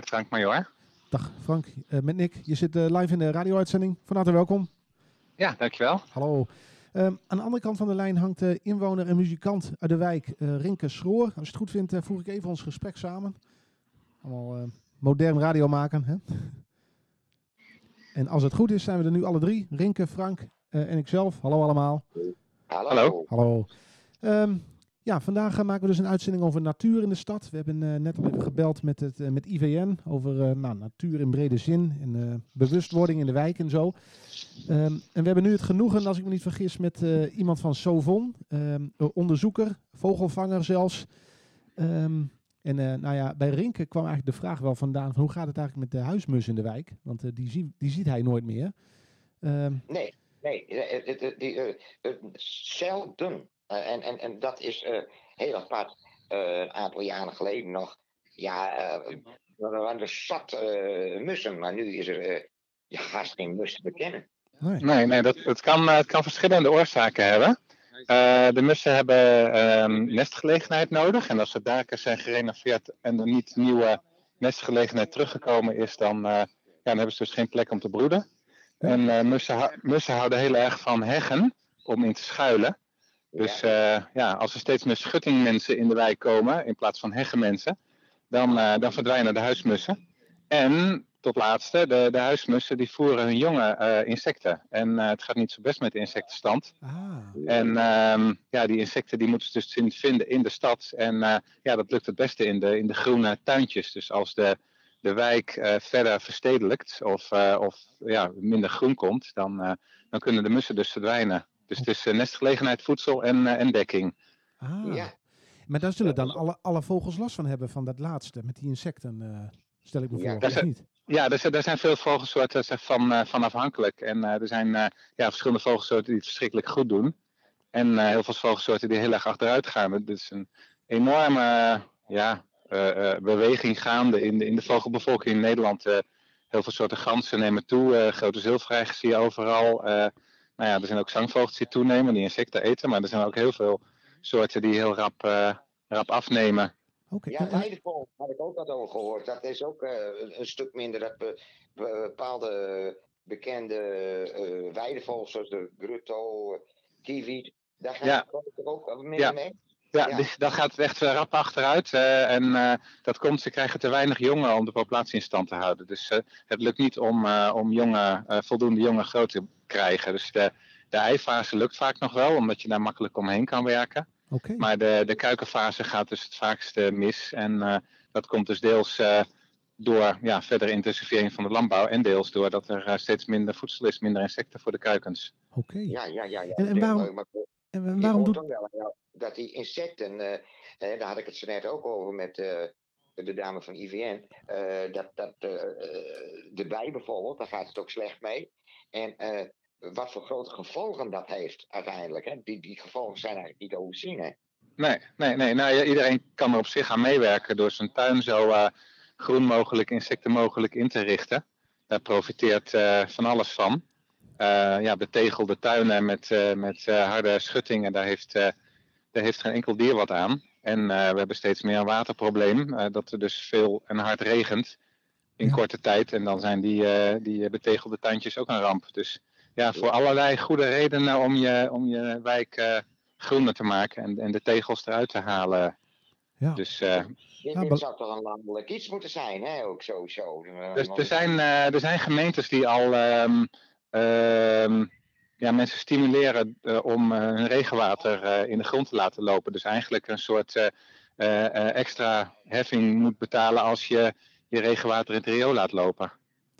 Frank Major. Dag Frank, uh, met Nick. Je zit uh, live in de radio-uitzending. Van harte welkom. Ja, dankjewel. Hallo. Uh, aan de andere kant van de lijn hangt uh, inwoner en muzikant uit de wijk uh, Rinke Schroor. Als je het goed vindt, uh, voeg ik even ons gesprek samen. Allemaal uh, modern radio maken. Hè? En als het goed is, zijn we er nu alle drie. Rinke, Frank uh, en ikzelf. Hallo allemaal. Hallo. Hallo. Um, Ja, vandaag uh, maken we dus een uitzending over natuur in de stad. We hebben uh, net al even gebeld met, het, uh, met I V N over uh, nou, natuur in brede zin en uh, bewustwording in de wijk en zo. Um, en we hebben nu het genoegen, als ik me niet vergis, met uh, iemand van Sovon. Um, onderzoeker, vogelvanger zelfs. Um, en uh, nou ja, bij Rinke kwam eigenlijk de vraag wel vandaan van hoe gaat het eigenlijk met de huismus in de wijk? Want uh, die, zie, die ziet hij nooit meer. Um, nee, nee, die zelden. Uh, en, en, en dat is uh, heel apart. Uh, een aantal jaren geleden nog. Ja, uh, er waren er zat uh, mussen. Maar nu is er uh, ja, haast geen mus te bekennen. Nee, nee, nee dat, het, kan, het kan verschillende oorzaken hebben. Uh, de mussen hebben um, nestgelegenheid nodig. En als de daken zijn gerenoveerd en er niet nieuwe nestgelegenheid teruggekomen is, dan, uh, ja, dan hebben ze dus geen plek om te broeden. En uh, mussen, mussen houden heel erg van heggen om in te schuilen. Dus uh, ja, als er steeds meer schuttingmensen in de wijk komen, in plaats van heggenmensen, dan, uh, dan verdwijnen de huismussen. En, tot laatste, de, de huismussen die voeren hun jonge uh, insecten. En uh, het gaat niet zo best met de insectenstand. Ah. En um, ja, die insecten die moeten ze dus vinden in de stad. En uh, ja, dat lukt het beste in de, in de groene tuintjes. Dus als de, de wijk uh, verder verstedelijkt of, uh, of ja, minder groen komt, dan, uh, dan kunnen de mussen dus verdwijnen. Dus het is nestgelegenheid, voedsel en, uh, en dekking. Ah, ja. Maar daar zullen dan alle, alle vogels last van hebben, van dat laatste, met die insecten, uh, stel ik me voor. Ja, daar zijn, niet? Ja, daar zijn, daar zijn veel vogelsoorten van, uh, van afhankelijk. En uh, er zijn uh, ja, verschillende vogelsoorten die het verschrikkelijk goed doen. En uh, heel veel vogelsoorten die heel erg achteruit gaan. Het is een enorme uh, ja, uh, uh, beweging gaande in de, in de vogelbevolking in Nederland. Uh, heel veel soorten ganzen nemen toe, uh, grote zilverreiger zie je overal. Uh, Nou ja, er zijn ook zangvogels die toenemen, die insecten eten. Maar er zijn ook heel veel soorten die heel rap, uh, rap afnemen. Okay. Ja, weidevogels had ik ook wat over gehoord. Dat is ook uh, een stuk minder. Dat be- bepaalde bekende uh, weidevogels, zoals de grutto, kiwi, daar gaan ja. we ook minder ja. mee. Ja, ja. Dus dat gaat echt rap achteruit. Uh, en uh, dat komt, ze krijgen te weinig jongen om de populatie in stand te houden. Dus uh, het lukt niet om, uh, om jongen, uh, voldoende jongen groot te krijgen. Dus de, de eifase lukt vaak nog wel, omdat je daar makkelijk omheen kan werken. Okay. Maar de, de kuikenfase gaat dus het vaakste mis. En uh, dat komt dus deels uh, door ja, verdere intensivering van de landbouw. En deels doordat er uh, steeds minder voedsel is, minder insecten voor de kuikens. Oké. Okay. Ja, ja, ja, ja. En, en waarom... En waarom doet... wel, dat die insecten, uh, eh, daar had ik het zo net ook over met uh, de dame van I V N, uh, dat, dat uh, de bij bijvoorbeeld, daar gaat het ook slecht mee. En uh, wat voor grote gevolgen dat heeft uiteindelijk. Hè? Die, die gevolgen zijn eigenlijk niet overzien. Hè? Nee, nee, nee. Nou, iedereen kan er op zich aan meewerken door zijn tuin zo uh, groen mogelijk, insecten mogelijk in te richten. Daar profiteert uh, van alles van. Uh, ja, betegelde tuinen met, uh, met uh, harde schuttingen, daar heeft, uh, daar heeft geen enkel dier wat aan. En uh, we hebben steeds meer een waterprobleem, uh, dat er dus veel en hard regent in ja. korte tijd. En dan zijn die, uh, die betegelde tuintjes ook een ramp. Dus ja, voor allerlei goede redenen om je, om je wijk uh, groener te maken en, en de tegels eruit te halen. Ja. Dus, uh, ja, dit zou toch een landelijk iets moeten zijn, hè? Ook sowieso. Dus, er, zijn, uh, er zijn gemeentes die al... Um, Uh, ja, mensen stimuleren uh, om uh, hun regenwater uh, in de grond te laten lopen. Dus eigenlijk een soort uh, uh, extra heffing moet betalen als je je regenwater in het riool laat lopen.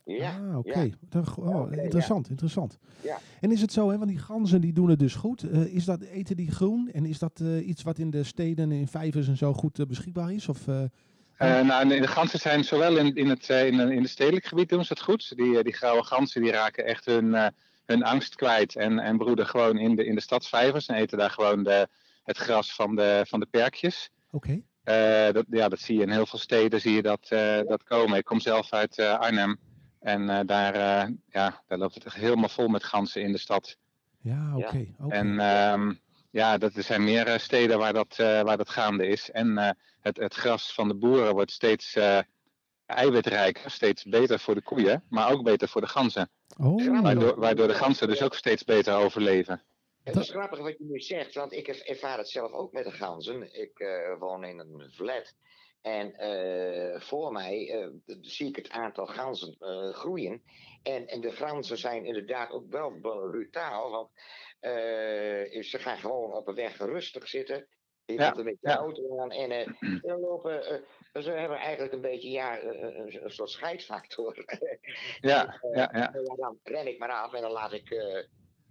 Ja, ah, oké. Okay. Ja. Oh, okay, interessant, ja. interessant. Ja. En is het zo, hè, want die ganzen die doen het dus goed. Uh, is dat, eten die groen? En is dat uh, iets wat in de steden, in vijvers en zo goed uh, beschikbaar is? Of... Uh, Uh, nou, de ganzen zijn zowel in, in, het, in, in het stedelijk gebied doen ze het goed. Die, die grauwe ganzen die raken echt hun, uh, hun angst kwijt en, en broeden gewoon in de, in de stadsvijvers. En eten daar gewoon de, het gras van de, van de perkjes. Oké. Okay. Uh, dat, ja, dat zie je in heel veel steden, zie je dat, uh, dat komen. Ik kom zelf uit uh, Arnhem en uh, daar, uh, ja, daar loopt het echt helemaal vol met ganzen in de stad. Ja, oké. Okay. Ja. Okay. En... Um, Ja, dat, er zijn meer uh, steden waar dat, uh, waar dat gaande is. En uh, het, het gras van de boeren wordt steeds uh, eiwitrijker, steeds beter voor de koeien, maar ook beter voor de ganzen. Oh. Waardoor, waardoor de ganzen dus ook steeds beter overleven. Het is grappig wat je nu zegt, want ik ervaar het zelf ook met de ganzen. Ik uh, woon in een flat en uh, voor mij uh, zie ik het aantal ganzen uh, groeien. En, en de ganzen zijn inderdaad ook wel brutaal, want... Uh, ze gaan gewoon op een weg rustig zitten. Je ja, komt een beetje de ja. auto aan. En uh, lopen, uh, ze hebben eigenlijk een beetje ja, uh, een, een soort scheidsfactor. ja, en, uh, ja, ja. Uh, dan ren ik maar af en dan laat ik, uh,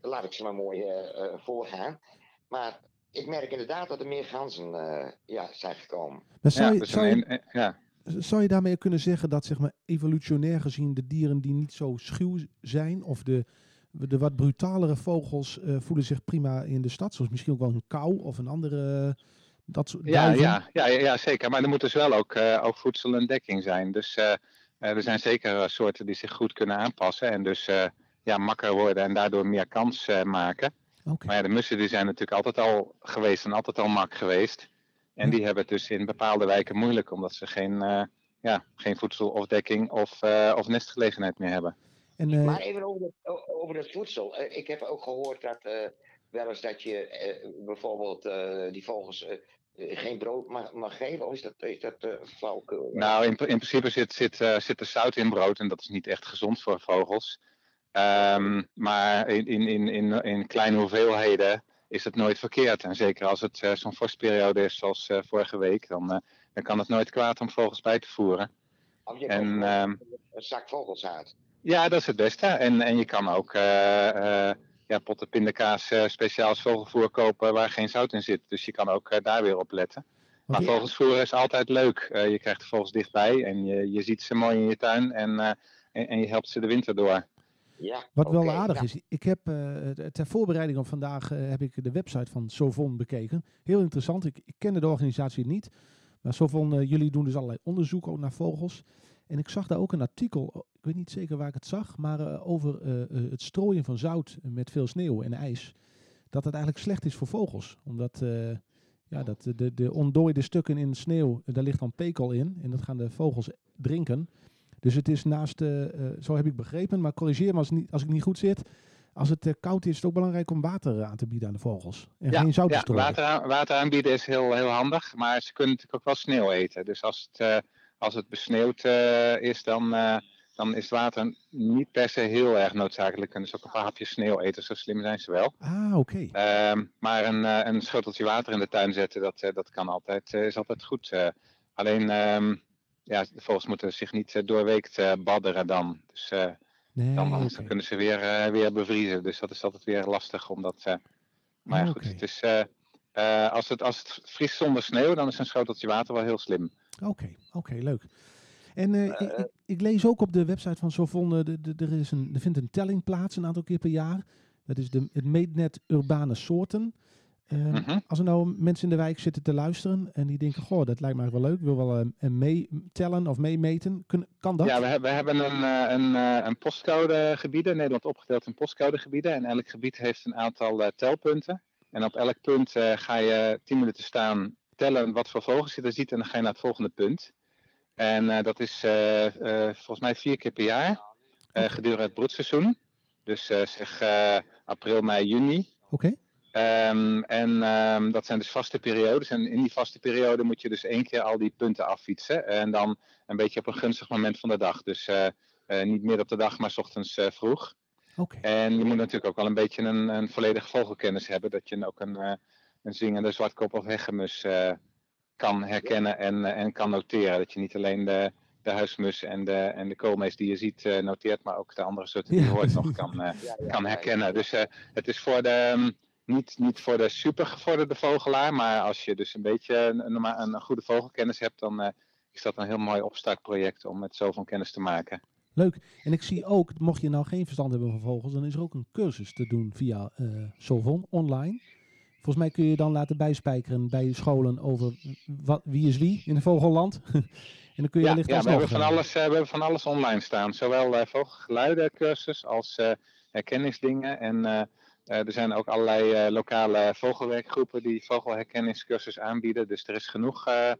laat ik ze maar mooi uh, voorgaan. Maar ik merk inderdaad dat er meer ganzen uh, ja, zijn gekomen. Maar zou, ja, je, zou, je, ja. zou je daarmee kunnen zeggen dat zeg maar, evolutionair gezien de dieren die niet zo schuw zijn of de... De wat brutalere vogels uh, voelen zich prima in de stad. Zoals misschien ook wel een kou of een andere... Uh, dat soort ja, ja, ja, ja, zeker. Maar er moet dus wel ook, uh, ook voedsel en dekking zijn. Dus uh, er zijn zeker soorten die zich goed kunnen aanpassen. En dus uh, ja, makker worden en daardoor meer kans uh, maken. Okay. Maar ja, de mussen die zijn natuurlijk altijd al geweest en altijd al mak geweest. En ja. die hebben het dus in bepaalde wijken moeilijk. Omdat ze geen, uh, ja, geen voedsel of dekking of, uh, of nestgelegenheid meer hebben. En, uh... Maar even over dat, over dat voedsel. Uh, ik heb ook gehoord dat uh, wel eens dat je uh, bijvoorbeeld uh, die vogels uh, geen brood mag, mag geven. Of is dat, is dat uh, flauwkul? Nou, in, in principe zit, zit, uh, zit er zout in brood en dat is niet echt gezond voor vogels. Um, maar in, in, in, in, in kleine hoeveelheden is het nooit verkeerd. En zeker als het uh, zo'n vorstperiode is zoals uh, vorige week, dan, uh, dan kan het nooit kwaad om vogels bij te voeren. Of je en, um, een zak vogelzaad. Ja, dat is het beste. En, en je kan ook uh, uh, ja, potten pindakaas uh, speciaal vogelvoer kopen waar geen zout in zit. Dus je kan ook uh, daar weer op letten. Maar okay. vogelsvoer is altijd leuk. Uh, je krijgt de vogels dichtbij en je, je ziet ze mooi in je tuin en, uh, en, en je helpt ze de winter door. Ja, wat okay, wel aardig ja. is, ik heb uh, ter voorbereiding op vandaag uh, heb ik de website van Sovon bekeken. Heel interessant, ik, ik kende de organisatie niet. Maar Sovon, uh, jullie doen dus allerlei onderzoek ook naar vogels. En ik zag daar ook een artikel, ik weet niet zeker waar ik het zag, maar uh, over uh, het strooien van zout met veel sneeuw en ijs. Dat het eigenlijk slecht is voor vogels. Omdat uh, ja, dat de, de ontdooide stukken in de sneeuw, daar ligt dan pekel in. En dat gaan de vogels drinken. Dus het is naast, uh, uh, zo heb ik begrepen, maar corrigeer me als, niet, als ik niet goed zit. Als het uh, koud is, is het ook belangrijk om water aan te bieden aan de vogels. En ja, geen zout te ja, strooien. Water, aan, water aanbieden is heel, heel handig. Maar ze kunnen natuurlijk ook wel sneeuw eten. Dus als het, uh, als het besneeuwd uh, is, dan, uh, dan is het water niet per se heel erg noodzakelijk. Kunnen ze ook een paar hapjes sneeuw eten. Zo slim zijn ze wel. Ah, oké. Okay. Uh, maar een, uh, een schoteltje water in de tuin zetten, dat, uh, dat kan altijd, uh, is altijd goed. Uh, alleen, um, ja, de vogels moeten zich niet uh, doorweekt uh, badderen dan. Dus... Uh, Nee, dan, okay. dan kunnen ze weer, uh, weer bevriezen. Dus dat is altijd weer lastig. Omdat, uh, maar okay. goed, het is, uh, uh, als, het, als het vriest zonder sneeuw, dan is een schoteltje water wel heel slim. Oké, okay, okay, leuk. En uh, uh, ik, ik, ik lees ook op de website van Sovon, uh, de, de, er, is een, er vindt een telling plaats een aantal keer per jaar. Dat is de, het Meetnet Urbane Soorten. Uh, uh-huh. Als er nou mensen in de wijk zitten te luisteren en die denken, goh, dat lijkt mij wel leuk, ik wil wel uh, meetellen of meemeten, kan dat? Ja, we, he- we hebben een, een, een postcodegebieden, Nederland opgedeeld in postcodegebieden en elk gebied heeft een aantal uh, telpunten. En op elk punt uh, ga je tien minuten staan, tellen wat voor vogels je er ziet en dan ga je naar het volgende punt. En uh, dat is uh, uh, volgens mij vier keer per jaar, uh, gedurende het broedseizoen. Dus uh, zeg uh, april, mei, juni. Oké. Okay. Um, en um, dat zijn dus vaste periodes en in die vaste periode moet je dus één keer al die punten affietsen en dan een beetje op een gunstig moment van de dag. Dus uh, uh, niet midden op de dag, maar 's ochtends uh, vroeg. Okay. En je moet natuurlijk ook wel een beetje een, een volledige vogelkennis hebben, dat je ook een, uh, een zingende zwartkop of hegemus uh, kan herkennen en, uh, en kan noteren. Dat je niet alleen de, de huismus en de, en de koolmees die je ziet uh, noteert, maar ook de andere soorten die je hoort nog kan, uh, ja, ja, kan herkennen. Ja, ja. Dus uh, het is voor de... Um, Niet, niet voor de supergevorderde vogelaar, maar als je dus een beetje een, een, een goede vogelkennis hebt, dan uh, is dat een heel mooi opstartproject om met zoveel kennis te maken. Leuk. En ik zie ook, mocht je nou geen verstand hebben van vogels, dan is er ook een cursus te doen via uh, Sovon online. Volgens mij kun je dan laten bijspijkeren bij scholen over wat, wie is wie in het vogelland. En dan kun je ja, wellicht ja, we hebben van alles, uh, we hebben van alles online staan. Zowel uh, vogelgeluidencursus als uh, herkenningsdingen en... Uh, Uh, er zijn ook allerlei uh, lokale vogelwerkgroepen die vogelherkenningscursus aanbieden. Dus er is genoeg uh,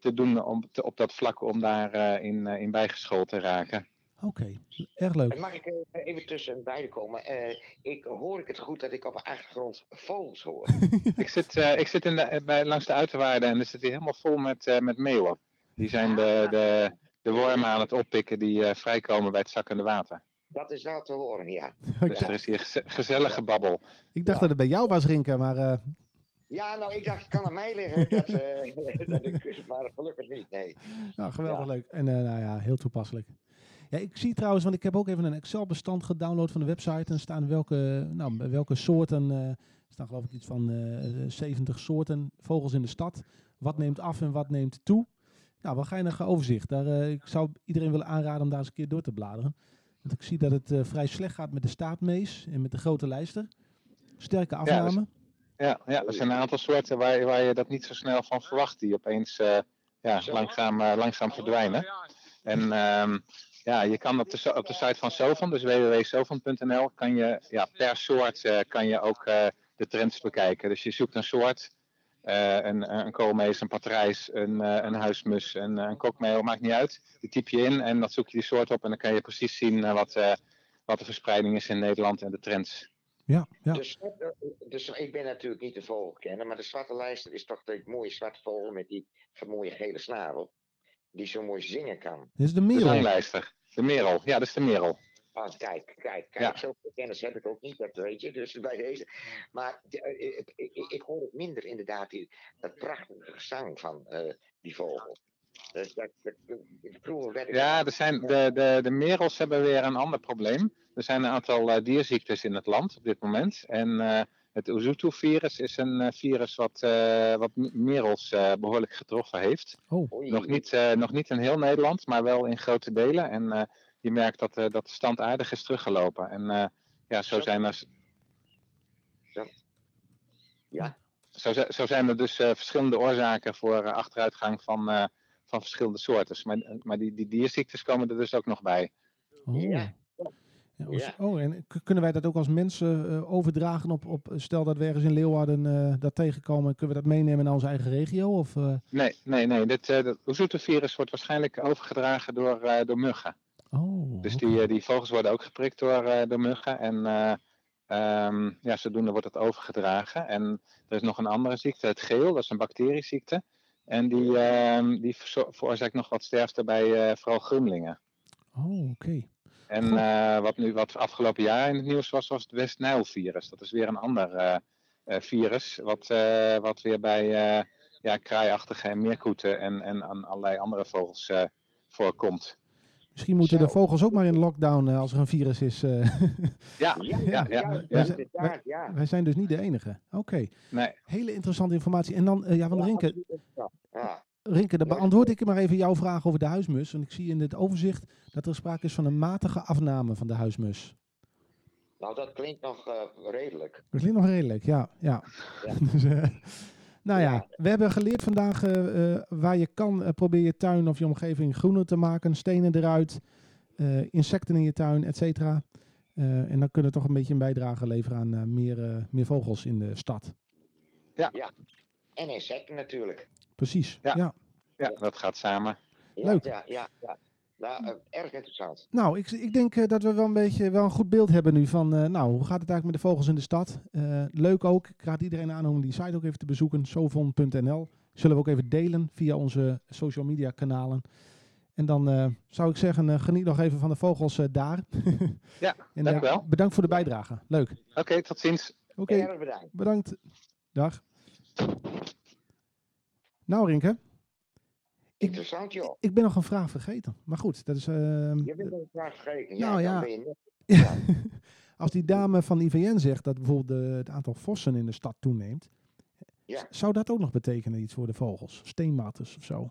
te doen om te, op dat vlak om daar uh, in, uh, in bijgeschoold te raken. Oké, okay, erg leuk. Mag ik uh, even tussen beiden komen? Uh, ik, hoor ik het goed dat ik op de achtergrond vogels hoor? ik zit, uh, ik zit in de, bij, langs de Uiterwaarden en er zit hier helemaal vol met, uh, met meeuwen. Die zijn de, de, de wormen aan het oppikken die uh, vrijkomen bij het zakkende water. Dat is wel te horen, ja. Dus er is hier gez- gezellige babbel. Ik dacht ja. dat het bij jou was, Rinke, maar... Uh... Ja, nou, ik dacht, het kan aan mij liggen. Dat, uh, dat ik, maar gelukkig niet, nee. Nou, geweldig ja. leuk. En uh, nou ja, heel toepasselijk. Ja, ik zie trouwens, want ik heb ook even een Excel-bestand gedownload van de website. En staan welke, nou, welke soorten... Er uh, staan geloof ik iets van uh, zeventig soorten vogels in de stad. Wat neemt af en wat neemt toe? Nou, wel geinig overzicht. Daar, uh, ik zou iedereen willen aanraden om daar eens een keer door te bladeren. Want ik zie dat het uh, vrij slecht gaat met de staatmees en met de grote lijster. Sterke afname. Ja, ja, ja, er zijn een aantal soorten waar, waar je dat niet zo snel van verwacht. Die opeens uh, ja, langzaam, uh, langzaam verdwijnen. En um, ja, je kan op de, op de site van Sovon, dus w w w punt sovon punt n l, kan je ja, per soort uh, kan je ook uh, de trends bekijken. Dus je zoekt een soort, uh, een, een koolmees, een patrijs, een, uh, een huismus, een, een kokmeel, maakt niet uit. Die typ je in en dan zoek je die soort op en dan kan je precies zien wat, uh, wat de verspreiding is in Nederland en de trends. Ja, ja. Dus, dus ik ben natuurlijk niet de vogelkenner, maar de zwarte lijster is toch de mooie zwarte vogel met die mooie gele snavel, die zo mooi zingen kan. Dit is de merel. De lijster. De merel, ja, dat is de merel. Ah, kijk, kijk, kijk, ja. Zoveel kennis heb ik ook niet, dat weet je, dus bij deze. Maar de, ik, ik, ik hoor het minder inderdaad, die, dat prachtige gezang van uh, die vogel. Dus dat, dat, dat, ja, er zijn, de, de, de merels hebben weer een ander probleem. Er zijn een aantal uh, dierziektes in het land op dit moment. En uh, het Usutu-virus is een uh, virus wat, uh, wat merels uh, behoorlijk getroffen heeft. Oh. Nog, niet, uh, nog niet in heel Nederland, maar wel in grote delen. En uh, je merkt dat, uh, dat de stand aardig is teruggelopen. En uh, ja, zo zijn er... Ja. Ja. Zo, zo zijn er dus uh, verschillende oorzaken voor uh, achteruitgang van... Uh, van verschillende soorten, maar, maar die, die dierziektes komen er dus ook nog bij. Oh, ja. Ja. Oh, en k- kunnen wij dat ook als mensen uh, overdragen op, op, stel dat we ergens in Leeuwarden uh, dat tegenkomen, kunnen we dat meenemen naar onze eigen regio? Of, uh... Nee, nee, nee. Dit, uh, dat Usutu-virus wordt waarschijnlijk overgedragen door, uh, door muggen. Oh, dus okay. die, uh, die vogels worden ook geprikt door, uh, door muggen en uh, Um, ja, zodoende wordt het overgedragen. En er is nog een andere ziekte, het geel, dat is een bacterieziekte. En die, um, die veroorzaakt nog wat sterfte bij uh, vooral groenlingen. Oh, oké. Okay. En uh, wat nu wat afgelopen jaar in het nieuws was, was het West-Nijl-virus. Dat is weer een ander uh, uh, virus, wat, uh, wat weer bij uh, ja, kraaiachtige en meerkoeten en, en aan allerlei andere vogels uh, voorkomt. Misschien moeten de vogels ook maar in lockdown uh, als er een virus is. Uh. Ja, ja, ja, ja. Wij, zijn, wij, wij zijn dus niet de enige. Oké. Okay. Nee. Hele interessante informatie. En dan, uh, ja, want Rinke, Rinke, dan beantwoord ik maar even jouw vraag over de huismus. Want ik zie in het overzicht dat er sprake is van een matige afname van de huismus. Nou, dat klinkt nog uh, redelijk. Dat klinkt nog redelijk, ja. ja. ja. dus, uh, Nou ja, we hebben geleerd vandaag uh, uh, waar je kan. Uh, probeer je tuin of je omgeving groener te maken. Stenen eruit, uh, insecten in je tuin, et cetera. Uh, en dan kunnen we toch een beetje een bijdrage leveren aan uh, meer, uh, meer vogels in de stad. Ja, ja. En insecten natuurlijk. Precies, ja. Ja, ja dat gaat samen. Ja, leuk. Ja, ja, ja. Nou, uh, erg interessant. Nou, ik, ik denk uh, dat we wel een beetje wel een goed beeld hebben nu van, uh, nou, hoe gaat het eigenlijk met de vogels in de stad? Uh, leuk ook. Ik raad iedereen aan om die site ook even te bezoeken, sovon punt n l. Zullen we ook even delen via onze social media kanalen. En dan uh, zou ik zeggen, uh, geniet nog even van de vogels uh, daar. Ja, en, dank uh, wel. Bedankt voor de bijdrage. Leuk. Oké, okay, tot ziens. Oké, okay, bedankt. bedankt. Dag. Nou, Rinke. Interessant, joh. Ik ben nog een vraag vergeten. Maar goed, dat is... Uh, je bent nog een vraag vergeten. Ja, nou, ja. Dan ben je net... ja. Als die dame van I V N zegt dat bijvoorbeeld de, het aantal vossen in de stad toeneemt... Ja. Zou dat ook nog betekenen iets voor de vogels? Steenmatters of zo?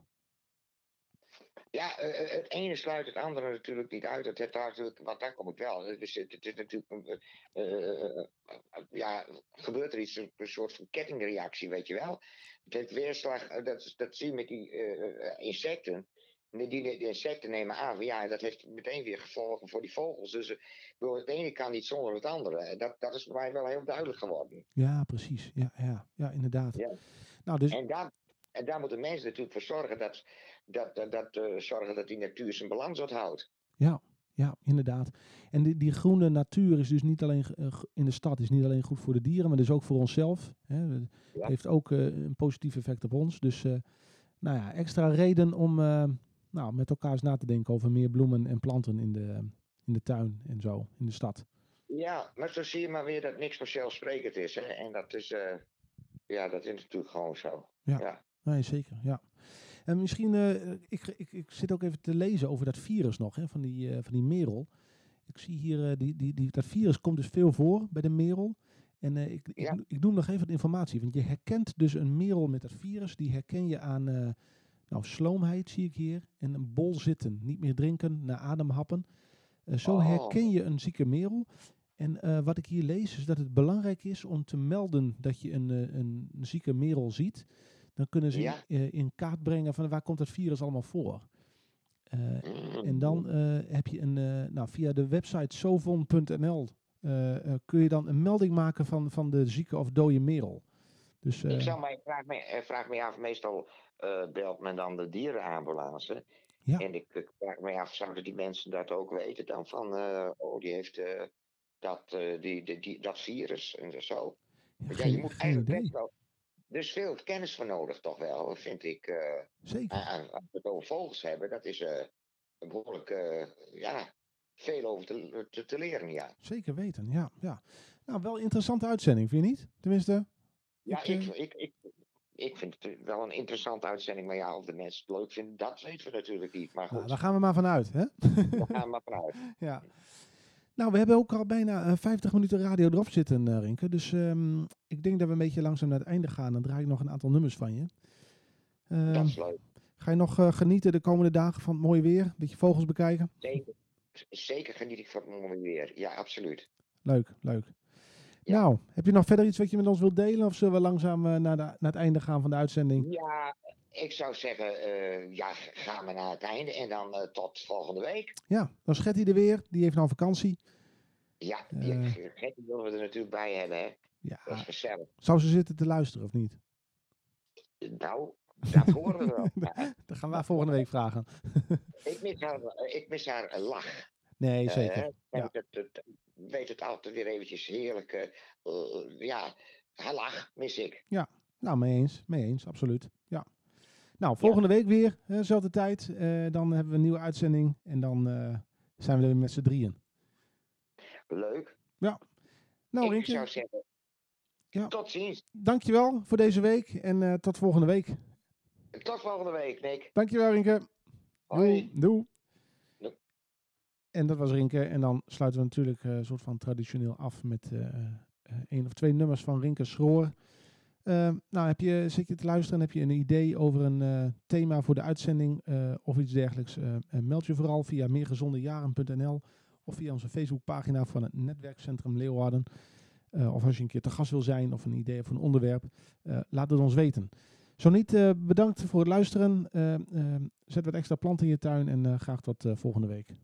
Ja, uh, het ene sluit het andere natuurlijk niet uit. Het, het, het, want daar kom ik wel. Het is, het is natuurlijk... Uh, uh, ja, gebeurt er iets, een, een soort van kettingreactie, weet je wel. Dat weerslag, dat, dat zie je met die uh, insecten. Die, die insecten nemen aan, ja, dat heeft meteen weer gevolgen voor die vogels. Dus uh, het ene kan niet zonder het andere. Dat, dat is voor mij wel heel duidelijk geworden. Ja, precies. Ja, ja, ja inderdaad. Ja. Nou, dus... en, daar, en daar moeten mensen natuurlijk voor zorgen dat, dat, dat, dat, uh, zorgen dat die natuur zijn balans houdt. Ja. Ja, inderdaad. En die, die groene natuur is dus niet alleen uh, in de stad, is niet alleen goed voor de dieren, maar dus ook voor onszelf. Hè. Het ja. heeft ook uh, een positief effect op ons. Dus uh, nou ja, extra reden om uh, nou, met elkaar eens na te denken over meer bloemen en planten in de, in de tuin en zo, in de stad. Ja, maar zo zie je maar weer dat niks vanzelfsprekend is. Hè. En dat is, uh, ja, dat is natuurlijk gewoon zo. Ja, ja. Nee, zeker, ja. En misschien, uh, ik, ik, ik zit ook even te lezen over dat virus nog, hè, van, die, uh, van die merel. Ik zie hier, uh, die, die, die, dat virus komt dus veel voor bij de merel. En uh, ik, ja. ik, ik noem nog even wat informatie, want je herkent dus een merel met dat virus. Die herken je aan uh, nou, sloomheid, zie ik hier, en een bol zitten. Niet meer drinken, naar adem happen. Uh, zo oh. herken je een zieke merel. En uh, wat ik hier lees is dat het belangrijk is om te melden dat je een, uh, een zieke merel ziet... Dan kunnen ze ja. in kaart brengen van waar komt dat virus allemaal voor. Uh, mm. En dan uh, heb je een, uh, nou, via de website sovon punt n l uh, uh, kun je dan een melding maken van, van de zieke of dode merel. Dus, uh, ik zou mij, vraag, me, vraag me af, meestal uh, belt men dan de dierenambulance. Ja. En ik, ik vraag me af, zouden die mensen dat ook weten dan van, uh, oh die heeft uh, dat, uh, die, die, die, dat virus en zo. Ja, ja, je moet eigenlijk wel... Dus veel kennis van nodig toch wel, vind ik. Uh, Zeker. Als we het over vogels hebben, dat is uh, behoorlijk uh, ja, veel over te, te, te leren, ja. Zeker weten, ja, ja. Nou, wel een interessante uitzending, vind je niet? Tenminste. Ja, ik, ik, ik, ik, ik vind het wel een interessante uitzending. Maar ja, of de mensen het leuk vinden, dat weten we natuurlijk niet. Maar goed. Nou, daar gaan we maar vanuit, hè? Daar gaan we maar vanuit. Ja. Nou, we hebben ook al bijna uh, vijftig minuten radio erop zitten, uh, Rinke. Dus um, ik denk dat we een beetje langzaam naar het einde gaan. Dan draai ik nog een aantal nummers van je. Uh, dat is leuk. Ga je nog uh, genieten de komende dagen van het mooie weer? Een beetje vogels bekijken? Zeker, zeker geniet ik van het mooie weer. Ja, absoluut. Leuk, leuk. Ja. Nou, heb je nog verder iets wat je met ons wilt delen? Of zullen we langzaam uh, naar, de, naar het einde gaan van de uitzending? Ja, ik zou zeggen, uh, ja, gaan we naar het einde en dan uh, tot volgende week. Ja, dan is Gertie er weer. Die heeft nou vakantie. Ja, uh, Gertie willen we er natuurlijk bij hebben, hè. Ja. Dat is gezellig. Zou ze zitten te luisteren, of niet? Nou, dat horen we wel. Dat gaan we volgende week vragen. ik, mis haar, ik mis haar lach. Nee, zeker. Uh, ja. het, het, weet het altijd weer eventjes heerlijke, uh, ja, halach mis ik. Ja, nou, mee eens, mee eens, absoluut. Ja. Nou, volgende ja. week weer, dezelfde tijd. Uh, dan hebben we een nieuwe uitzending en dan uh, zijn we er weer met z'n drieën. Leuk. Ja. Nou, Rinke. Ik zou zeggen, ja. tot ziens. Dankjewel voor deze week en uh, tot volgende week. Tot volgende week, Nick. Dankjewel, Rinke. Hoi. Doei. Doei. En dat was Rinke. En dan sluiten we natuurlijk een uh, soort van traditioneel af met uh, uh, één of twee nummers van Rinke Schroor. Uh, nou, heb je, zit je te luisteren en heb je een idee over een uh, thema voor de uitzending uh, of iets dergelijks? Uh, meld je vooral via meer gezonde jaren punt n l of via onze Facebookpagina van het netwerkcentrum Leeuwarden. Uh, of als je een keer te gast wil zijn of een idee of een onderwerp, uh, laat het ons weten. Zo niet, uh, bedankt voor het luisteren. Uh, uh, zet wat extra planten in je tuin en uh, graag tot uh, volgende week.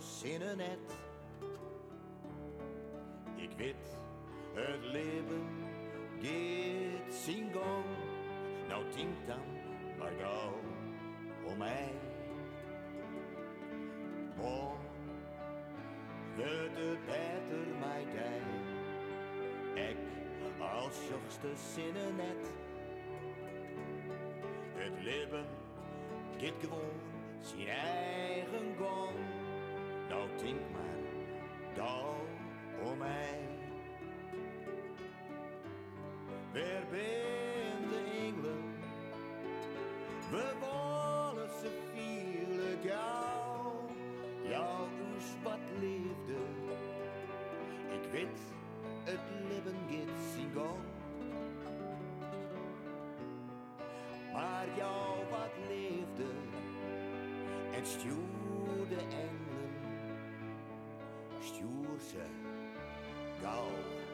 Zinnen net. Ik weet het leven geht single, nou tinkt dan maar gauw om mij. Morgen wordt het beter mij dag. Ik als jongste zinnen net. Het leven geht gewoon zijn eigen gang. Nou, denk maar dan om mij. Weer ben de engelen, we wollen ze vielen jou. Jouw oes wat liefde, ik weet het leven gaat zijn gang. Maar jou wat liefde en stuurde engelen. Stuur ze gauw.